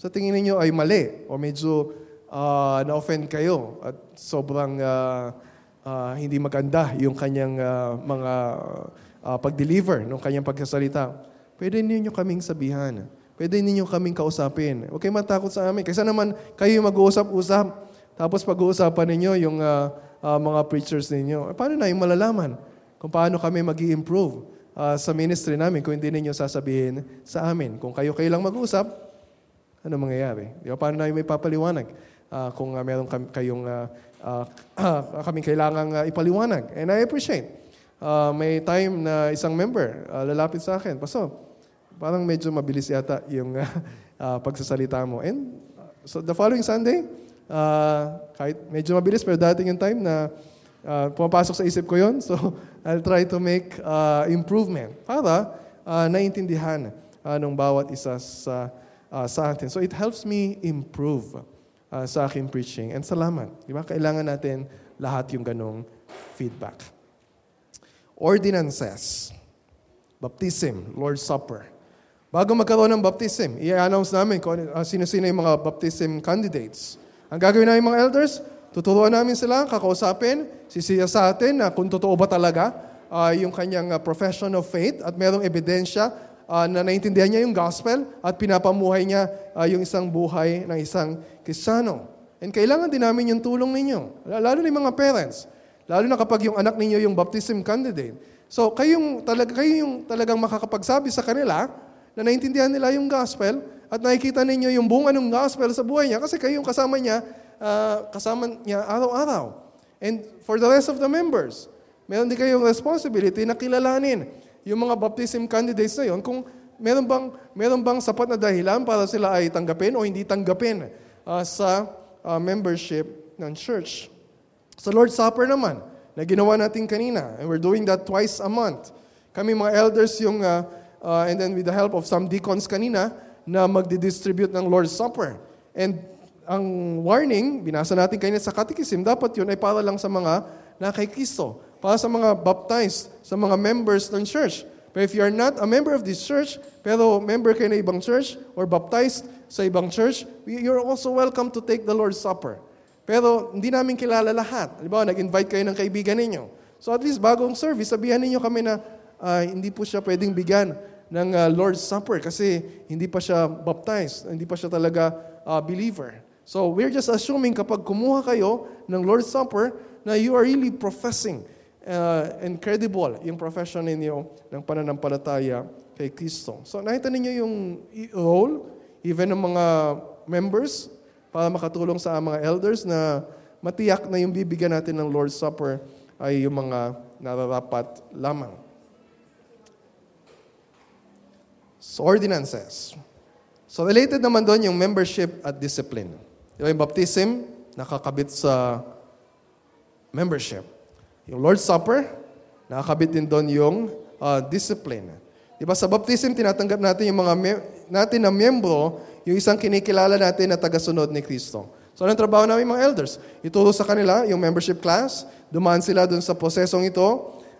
sa tingin niyo ay mali o medyo na-offend kayo at sobrang hindi maganda yung kanyang mga pag-deliver ng kanyang pagsasalita. Pwede ninyo kaming sabihan. Pwede ninyo kaming kausapin. Huwag kayong matakot sa amin. Kaysa naman kayo mag-uusap-usap tapos pag-uusapan ninyo yung mga preachers ninyo. Paano na yung malalaman? Kung paano kami mag-i-improve sa ministry namin kung hindi ninyo sasabihin sa amin. Kung kayo lang mag-usap, ano mangyayari? Di ba? Paano namin may papaliwanag? Kung meron kayong kaming kailangang ipaliwanag. And I appreciate. May time na isang member lalapit sa akin. Pastor, parang medyo mabilis yata yung pagsasalita mo. And so the following Sunday, kahit medyo mabilis pero dating yung time na pumapasok sa isip ko yun. So I'll try to make improvement para naintindihan ng bawat isa sa atin. So it helps me improve sa aking preaching. And salamat. Di ba? Kailangan natin lahat yung ganong feedback. Ordinances. Baptism, Lord's Supper. Bago magkaroon ng baptism, i-announce namin kung sino-sino yung mga baptism candidates. Ang gagawin namin mga elders, tuturuan namin sila, kakausapin, sisiya sa atin na kung totoo ba talaga yung kanyang profession of faith at merong ebidensya na naintindihan niya yung gospel at pinapamuhay niya yung isang buhay ng isang Kristiyano. And kailangan din namin yung tulong ninyo, lalo na yung mga parents, lalo na kapag yung anak ninyo yung baptism candidate. So, kayo yung talagang makakapagsabi sa kanila na naintindihan nila yung gospel at nakikita ninyo yung bunga ng gospel sa buhay niya kasi kayo yung kasama niya araw-araw. And for the rest of the members, meron din kayong responsibility na kilalanin yung mga baptism candidates na yon kung meron bang sapat na dahilan para sila ay tanggapin o hindi tanggapin sa membership ng church. Sa Lord's Supper naman, na ginawa natin kanina, and we're doing that twice a month. Kami mga elders yung, and then with the help of some deacons kanina, na magdi-distribute ng Lord's Supper. And ang warning, binasa natin kanina sa Catechism, dapat yun ay para lang sa mga nakaikiso, para sa mga baptized, sa mga members ng church. But if you are not a member of this church, pero member kayo na ibang church, or baptized sa ibang church, you're also welcome to take the Lord's Supper. Pero hindi namin kilala lahat. Halimbawa, nag-invite kayo ng kaibigan ninyo. So at least bagong service, sabihan ninyo kami na hindi po siya pwedeng bigyan ng Lord's Supper kasi hindi pa siya baptized, hindi pa siya talaga believer. So we're just assuming kapag kumuha kayo ng Lord's Supper na you are really professing and credible yung profession ninyo ng pananampalataya kay Cristo. So nakita ninyo yung role, even ng mga members, para makatulong sa mga elders na matiyak na yung bibigyan natin ng Lord's Supper ay yung mga nararapat lamang. So, ordinances. So, related naman doon yung membership at discipline. Yung baptism, nakakabit sa membership. Yung Lord's Supper, nakakabit din doon yung discipline. Diba, sa baptism, tinatanggap natin yung mga natin na miyembro, yung isang kinikilala natin na tagasunod ni Kristo. So, anong trabaho namin mga elders? Ituro sa kanila yung membership class, dumaan sila doon sa prosesong ito,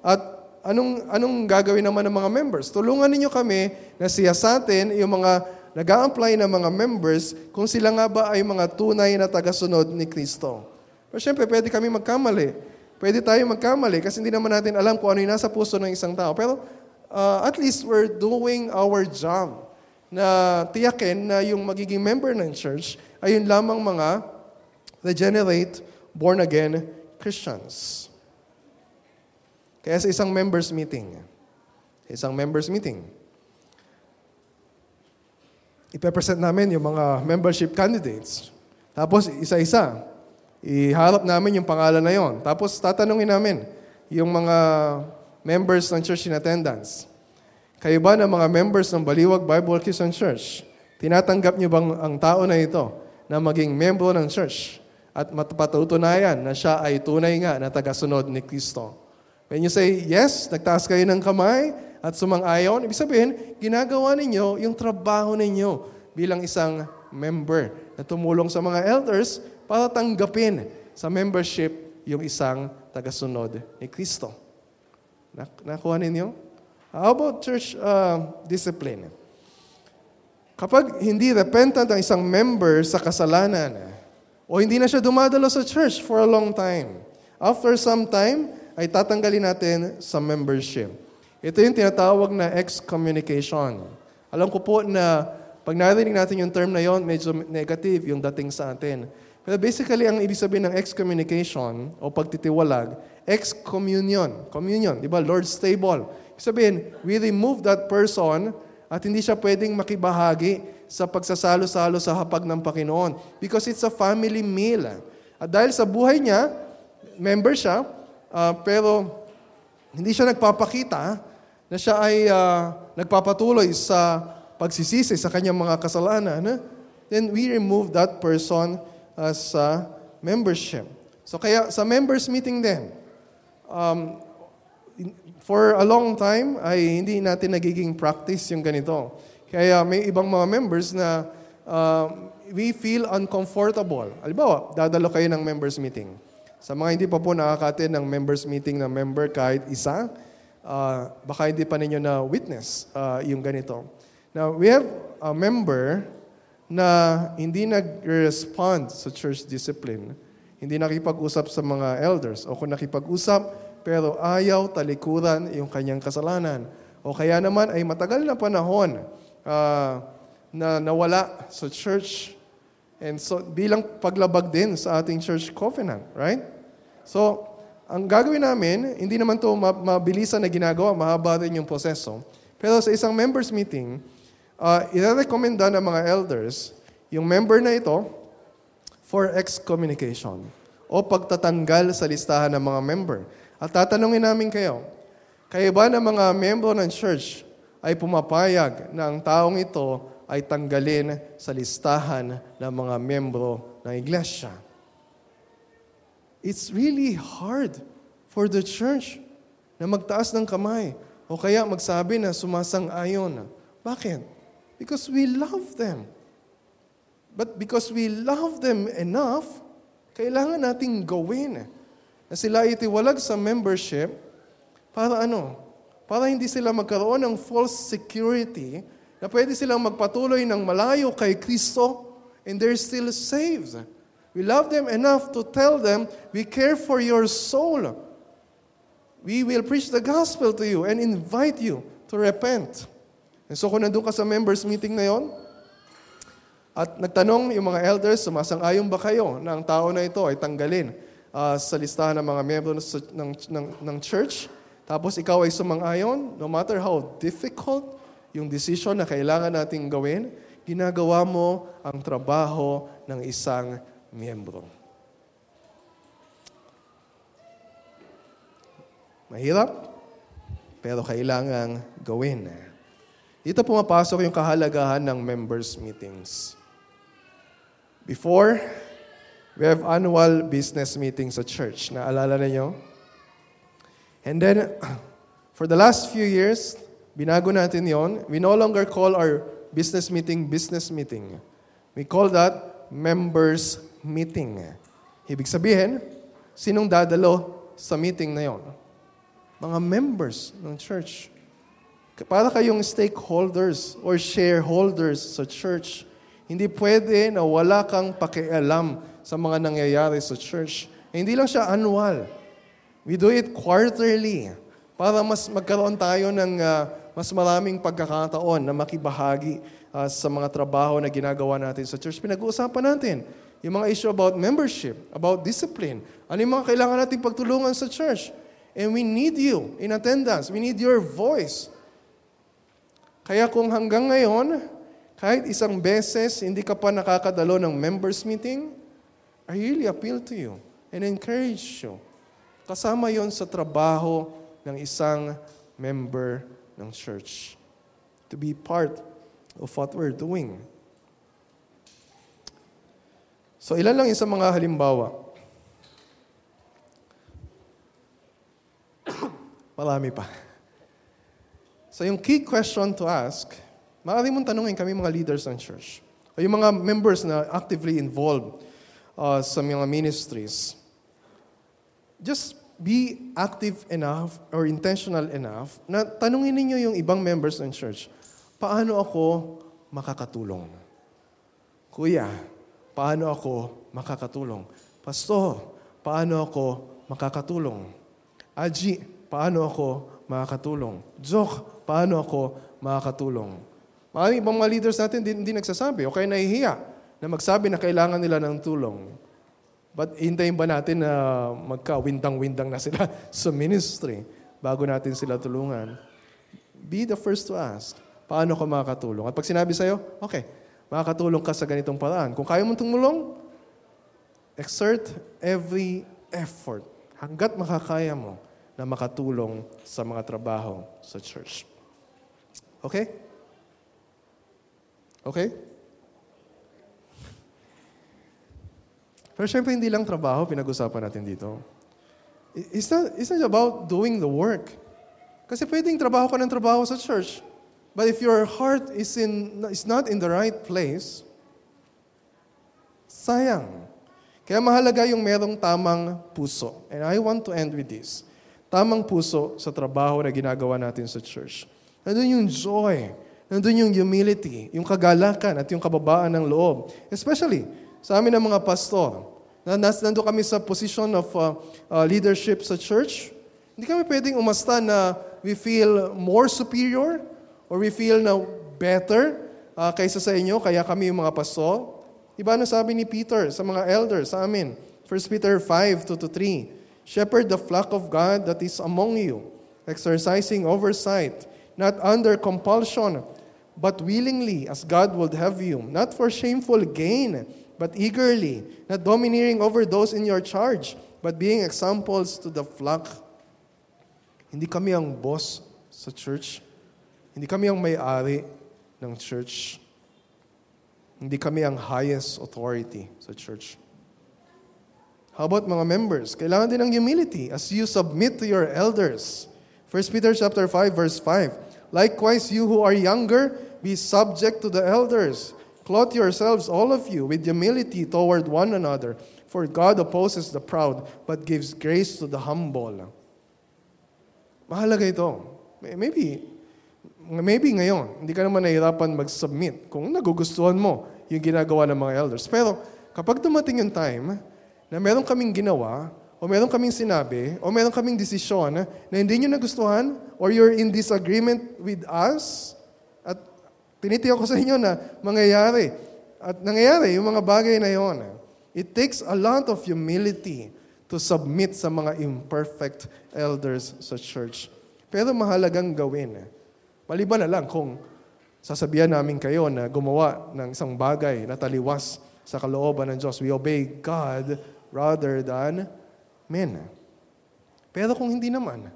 at Anong gagawin naman ng mga members? Tulungan ninyo kami na siyasatin yung mga nag-a-apply na mga members kung sila nga ba ay mga tunay na tagasunod ni Kristo. Pero syempre, pwede kami magkamali. Pwede tayo magkamali kasi hindi naman natin alam kung ano yung nasa puso ng isang tao. Pero at least we're doing our job na tiyakin na yung magiging member ng church ay yun lamang mga regenerate, born-again Christians. Kaya sa isang members meeting, ipepresent namin yung mga membership candidates. Tapos isa-isa, iharap namin yung pangalan na yon. Tapos tatanungin namin yung mga members ng church in attendance. Kayo ba na mga members ng Baliwag Bible Christian Church? Tinatanggap niyo bang ang tao na ito na maging membro ng church at mapatutunayan na siya ay tunay nga na tagasunod ni Kristo? When you say yes, nagtaas kayo ng kamay at sumang-ayon, ibig sabihin, ginagawa ninyo yung trabaho ninyo bilang isang member na tumulong sa mga elders para tanggapin sa membership yung isang tagasunod ni Kristo. Nakuha ninyo? How about church discipline? Kapag hindi repentant ang isang member sa kasalanan o hindi na siya dumadalo sa church for a long time, after some time, ay tatanggalin natin sa membership. Ito yung tinatawag na excommunication. Alam ko po na pag narinig natin yung term na yon, medyo negative yung dating sa atin. Pero basically, ang ibig sabihin ng excommunication o pagtitiwalag, ex-communion. Communion, di ba? Lord's table. Sabihin, we remove that person at hindi siya pwedeng makibahagi sa pagsasalo-salo sa hapag ng Panginoon because it's a family meal. At dahil sa buhay niya, member siya, pero hindi siya nagpapakita na siya ay nagpapatuloy sa pagsisisi sa kanyang mga kasalanan, then we remove that person as a membership. So kaya sa members meeting din, for a long time, ay hindi natin nagiging practice yung ganito. Kaya may ibang mga members na we feel uncomfortable. Halimbawa, dadalo kayo ng members meeting. Sa mga hindi pa po nakakatin ng members meeting na member kahit isa, baka hindi pa ninyo na witness yung ganito. Now, we have a member na hindi nag-respond sa church discipline. Hindi nakipag-usap sa mga elders. O kung nakipag-usap, pero ayaw talikuran yung kanyang kasalanan. O kaya naman ay matagal na panahon na nawala sa church. And so, bilang paglabag din sa ating church covenant, right? So, ang gagawin namin, hindi naman ito mabilisan na ginagawa, mahaba rin yung proseso. Pero sa isang members meeting, i-recommenda ng mga elders yung member na ito for excommunication o pagtatanggal sa listahan ng mga member. At tatanungin namin kayo, kayo ba ng mga membro ng church ay pumapayag na ang taong ito ay tanggalin sa listahan ng mga membro ng iglesia? It's really hard for the church na magtaas ng kamay o kaya magsabi na sumasang-ayon. Bakit? Because we love them. But because we love them enough, kailangan nating gawin na sila itiwalag sa membership para ano? Para hindi sila magkaroon ng false security na pwede silang magpatuloy ng malayo kay Cristo and they're still saved. We love them enough to tell them, we care for your soul. We will preach the gospel to you and invite you to repent. And so kung nandun ka sa members meeting na yon, at nagtanong yung mga elders, sumasang-ayon ba kayo na ang tao na ito ay tanggalin sa listahan ng mga membro ng church? Tapos ikaw ay sumang-ayon, no matter how difficult yung decision na kailangan nating gawin, ginagawa mo ang trabaho ng isang miyembro. Mahirap, pero kailangang gawin. Dito pumapasok yung kahalagahan ng members' meetings. Before, we have annual business meetings sa church. Naalala ninyo? And then, for the last few years, binago natin yon. We no longer call our business meeting, We call that members' meeting. Ibig sabihin, sinong dadalo sa meeting na yon? Mga members ng church. Para kayong stakeholders or shareholders sa church. Hindi pwede na wala kang pakialam sa mga nangyayari sa church. Eh, hindi lang siya annual. We do it quarterly para mas magkaroon tayo ng mas maraming pagkakataon na makibahagi sa mga trabaho na ginagawa natin sa church. Pinag-uusapan natin yung mga issue about membership, about discipline. Ano yung mga kailangan nating pagtulungan sa church? And we need you in attendance. We need your voice. Kaya kung hanggang ngayon, kahit isang beses, hindi ka pa nakakadalo ng members meeting, I really appeal to you and encourage you. Kasama yon sa trabaho ng isang member ng church. To be part of what we're doing. So ilan lang isang mga halimbawa. Marami pa. So yung key question to ask, maaari mong tanungin kami mga leaders ng church o yung mga members na actively involved sa mga ministries. Just be active enough or intentional enough na tanungin ninyo yung ibang members ng church, paano ako makakatulong? Kuya, paano ako makakatulong? Pastor, paano ako makakatulong? Aji, paano ako makakatulong? Jok, paano ako makakatulong? Maraming ibang mga leaders natin hindi nagsasabi o kaya nahihiya na magsabi na kailangan nila ng tulong. But hintayin ba natin na magka-windang-windang na sila sa ministry bago natin sila tulungan? Be the first to ask, paano ko makakatulong? At pag sinabi sa'yo, okay, makakatulong ka sa ganitong paraan. Kung kaya mong tumulong, exert every effort hanggat makakaya mo na makatulong sa mga trabaho sa church. Okay? Okay? Pero syempre, hindi lang trabaho pinag-usapan natin dito. It's not about doing the work. Kasi pwedeng trabaho ka ng trabaho sa church. But if your heart is not in the right place, sayang. Kaya mahalaga yung merong tamang puso. And I want to end with this. Tamang puso sa trabaho na ginagawa natin sa church. Nandun yung joy, nandun yung humility, yung kagalakan at yung kababaan ng loob. Especially sa amin ng mga pastor. Nandun kami sa position of leadership sa church. Hindi kami pwedeng umasta na we feel more superior or we feel na better kaysa sa inyo, kaya kami yung mga pastor. Iba na sabi ni Peter sa mga elders sa amin. 1 Peter 5:2-3. Shepherd the flock of God that is among you, exercising oversight, not under compulsion, but willingly, as God would have you, not for shameful gain, but eagerly, not domineering over those in your charge, but being examples to the flock. Hindi kami ang boss sa church. Hindi kami ang may-ari ng church. Hindi kami ang highest authority sa church. How about mga members? Kailangan din ng humility as you submit to your elders. 1 Peter chapter 5 verse 5. Likewise, you who are younger, be subject to the elders. Clothe yourselves, all of you, with humility toward one another. For God opposes the proud, but gives grace to the humble. Mahalaga ito. Maybe ngayon, hindi ka naman nahihirapan mag-submit kung nagugustuhan mo yung ginagawa ng mga elders. Pero kapag dumating yung time na meron kaming ginawa, o meron kaming sinabi, o meron kaming desisyon na hindi nyo nagustuhan, or you're in disagreement with us, at tinitiyak ko sa inyo na mangyayari. At nangyayari yung mga bagay na yon. It takes a lot of humility to submit sa mga imperfect elders sa church. Pero mahalagang gawin. Maliban na lang kung sasabihan namin kayo na gumawa ng isang bagay na taliwas sa kalooban ng Diyos. We obey God rather than men. Pero kung hindi naman,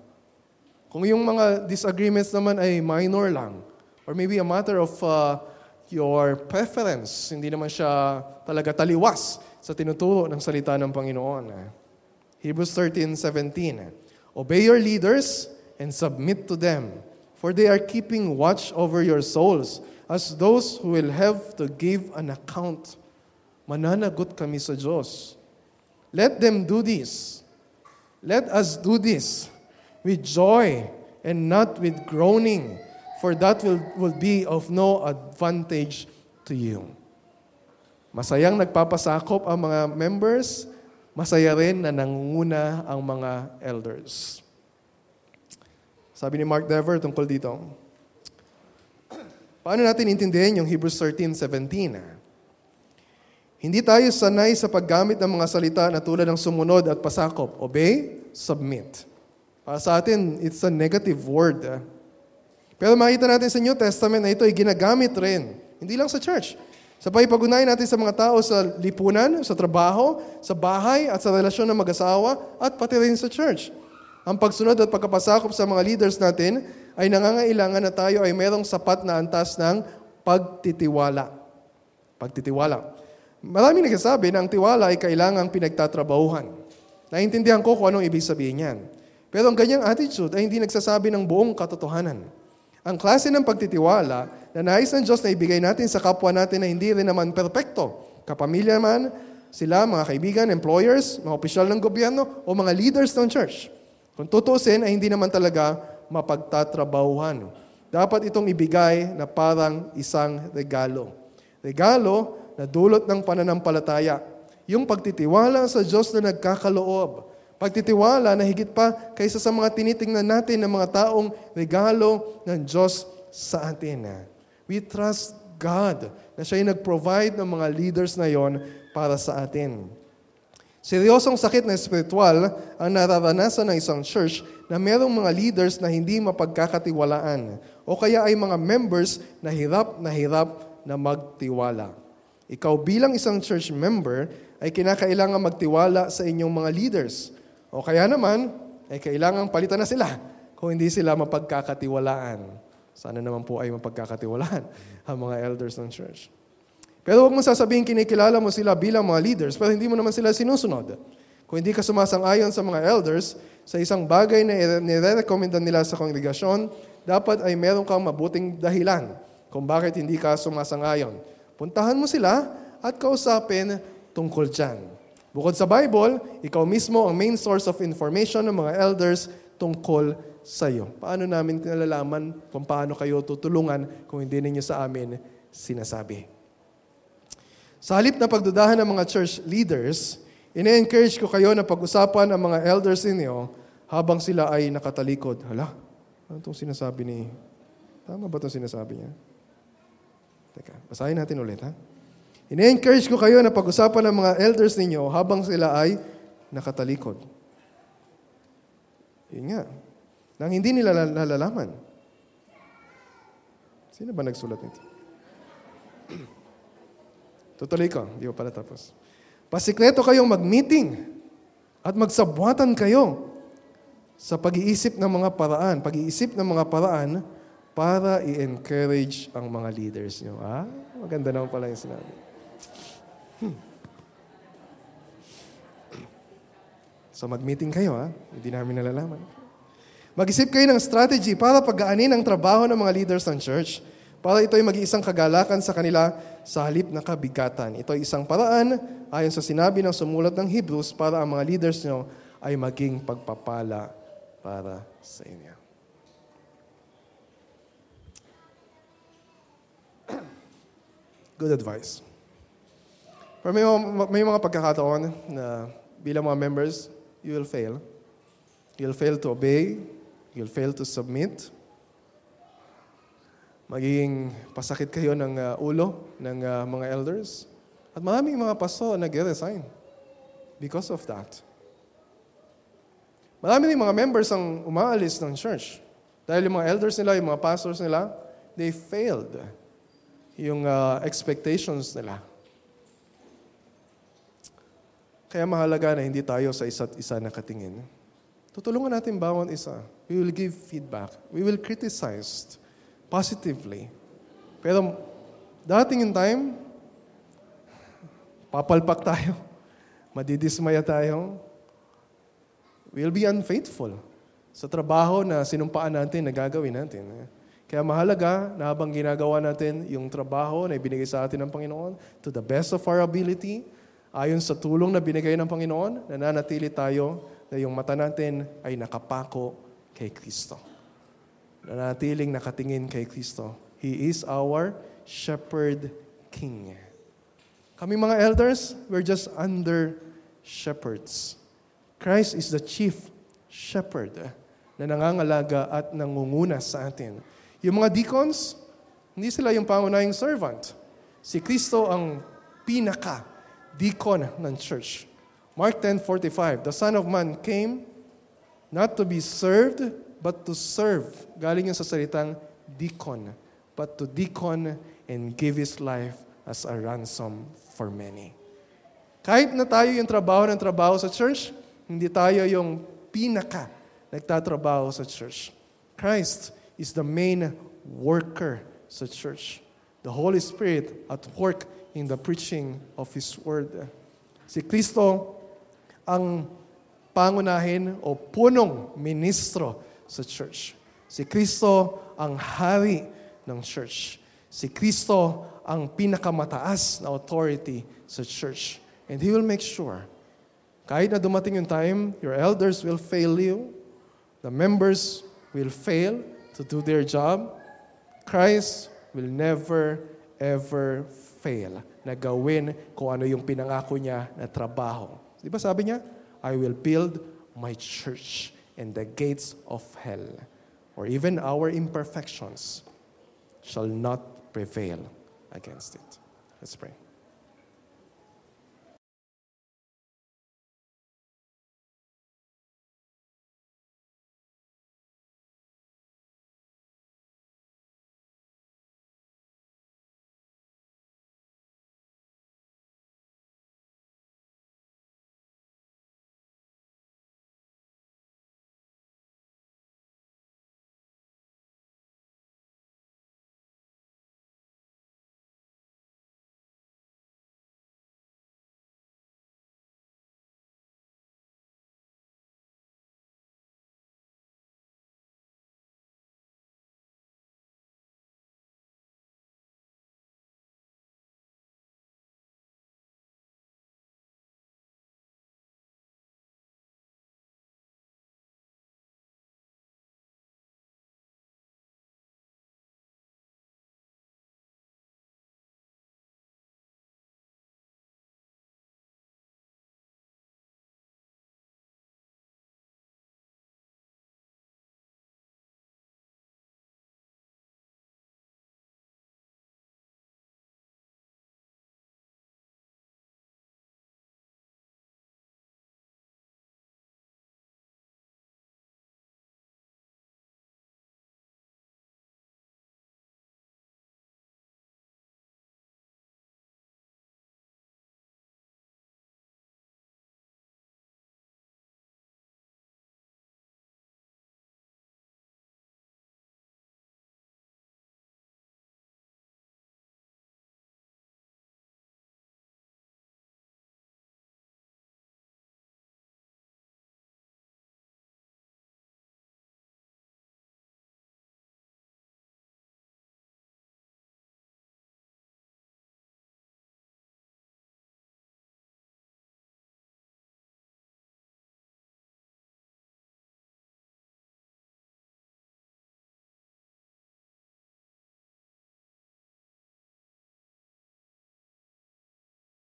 kung yung mga disagreements naman ay minor lang, or maybe a matter of your preference, hindi naman siya talaga taliwas sa tinuturo ng salita ng Panginoon. Hebrews 13:17. Obey your leaders and submit to them, for they are keeping watch over your souls as those who will have to give an account. Mananagot kami sa Diyos. Let them do this. Let us do this with joy and not with groaning, for that will be of no advantage to you. Masayang nagpapasakop ang mga members, masaya rin na nangunguna ang mga elders. Sabi ni Mark Dever tungkol dito, paano natin intindihin yung Hebrews 13:17? Hindi tayo sanay sa paggamit ng mga salita na tulad ng sumunod at pasakop. Obey, submit. Para sa atin, it's a negative word. Pero makita natin sa New Testament na ito ay ginagamit rin. Hindi lang sa church. Sa pag-unahin natin sa mga tao sa lipunan, sa trabaho, sa bahay, at sa relasyon ng mag-asawa, at pati rin sa church. Ang pagsunod at pagkapasakop sa mga leaders natin ay nangangailangan na tayo ay merong sapat na antas ng pagtitiwala. Pagtitiwala. Maraming nagsasabi na ang tiwala ay kailangang pinagtatrabahuhan. Naintindihan ko kung anong ibig sabihin yan. Pero ang ganyang attitude ay hindi nagsasabi ng buong katotohanan. Ang klase ng pagtitiwala na nais ng Diyos na ibigay natin sa kapwa natin na hindi rin naman perpekto, kapamilya man, sila, mga kaibigan, employers, mga opisyal ng gobyerno, o mga leaders ng church. Kung tutusin ay hindi naman talaga mapagtatrabahuhan. Dapat itong ibigay na parang isang regalo. Regalo na dulot ng pananampalataya. Yung pagtitiwala sa Diyos na nagkakaloob. Pagtitiwala na higit pa kaysa sa mga tinitingnan natin ng mga taong regalo ng Diyos sa atin. We trust God na Siya'y nag-provide ng mga leaders na yon para sa atin. Seryosong sakit na espiritual ang nararanasan ng isang church na mayroong mga leaders na hindi mapagkakatiwalaan o kaya ay mga members na hirap na magtiwala. Ikaw bilang isang church member ay kinakailangan magtiwala sa inyong mga leaders o kaya naman ay kailangang palitan na sila kung hindi sila mapagkakatiwalaan. Sana naman po ay mapagkakatiwalaan ang mga elders ng church. Pero huwag mong sasabihin kinikilala mo sila bilang mga leaders, pero hindi mo naman sila sinusunod. Kung hindi ka sumasang-ayon sa mga elders, sa isang bagay na nire-recommenda nila sa kongregasyon, dapat ay meron kang mabuting dahilan kung bakit hindi ka sumasang-ayon. Puntahan mo sila at kausapin tungkol dyan. Bukod sa Bible, ikaw mismo ang main source of information ng mga elders tungkol sa iyo. Paano namin nalalaman kung paano kayo tutulungan kung hindi ninyo sa amin sinasabi? Sa halip na pagdudahan ng mga church leaders, ine-encourage ko kayo na pag-usapan ang mga elders ninyo habang sila ay nakatalikod. Hala, ano itong sinasabi ni... Tama ba itong sinasabi niya? Teka, basahin natin ulit, ha? Ine-encourage ko kayo na pag-usapan ang mga elders ninyo habang sila ay nakatalikod. Yun nga. Nang hindi nila nalalaman. Sino ba nagsulat nito? Tutuloy ko, hindi ko pala tapos. Pasikreto kayong mag-meeting at magsabwatan kayo sa pag-iisip ng mga paraan para i-encourage ang mga leaders nyo. Ah, maganda naman pala yung sinabi. So mag-meeting kayo, ha? Hindi namin nalalaman. Mag-isip kayo ng strategy para pag-aanin ang trabaho ng mga leaders ng church. Para ito ay mag-iisang kagalakan sa kanila sa halip na kabigatan. Ito ay isang paraan ayon sa sinabi ng sumulat ng Hebrews para ang mga leaders nyo ay maging pagpapala para sa inyo. Good advice. Pero may mga pagkakataon na bilang mga members, you will fail. You'll fail to obey. You'll fail to submit. Magiging pasakit kayo ng ulo ng mga elders. At maraming mga pastor nag-resign because of that. Marami rin mga members ang umaalis ng church. Dahil yung mga elders nila, yung mga pastors nila, they failed yung expectations nila. Kaya mahalaga na hindi tayo sa isa't isa nakatingin. Tutulungan natin bawat isa. We will give feedback. We will criticize positively. Pero dating in time, papalpak tayo. Madidismaya tayo. We'll be unfaithful sa trabaho na sinumpaan natin, na gagawin natin. Kaya mahalaga na habang ginagawa natin yung trabaho na ibinigay sa atin ng Panginoon, to the best of our ability, ayon sa tulong na binigay ng Panginoon, nananatili tayo na yung mata natin ay nakapako kay Kristo. Nanatiling nakatingin kay Kristo. He is our Shepherd King. Kami mga elders, we're just under shepherds. Christ is the chief shepherd na nangangalaga at nangunguna sa atin. Yung mga deacons, hindi sila yung pangunahing servant. Si Kristo ang pinaka-deacon ng church. Mark 10:45, the Son of Man came not to be served, but to serve. Galing yun sa salitang deacon. But to deacon and give his life as a ransom for many. Kahit na tayo yung trabaho ng trabaho sa church, hindi tayo yung pinaka nagtatrabaho sa church. Christ is the main worker sa church. The Holy Spirit at work in the preaching of His Word. Si Kristo ang pangunahin o punong ministro sa church. Si Kristo ang hari ng church. Si Kristo ang pinakamataas na authority sa church. And He will make sure, kahit na dumating yung time, your elders will fail you. The members will fail to do their job. Christ will never, ever fail na gawin kung ano yung pinangako niya na trabaho. Di ba sabi niya, I will build my church and the gates of hell, or even our imperfections, shall not prevail against it. Let's pray.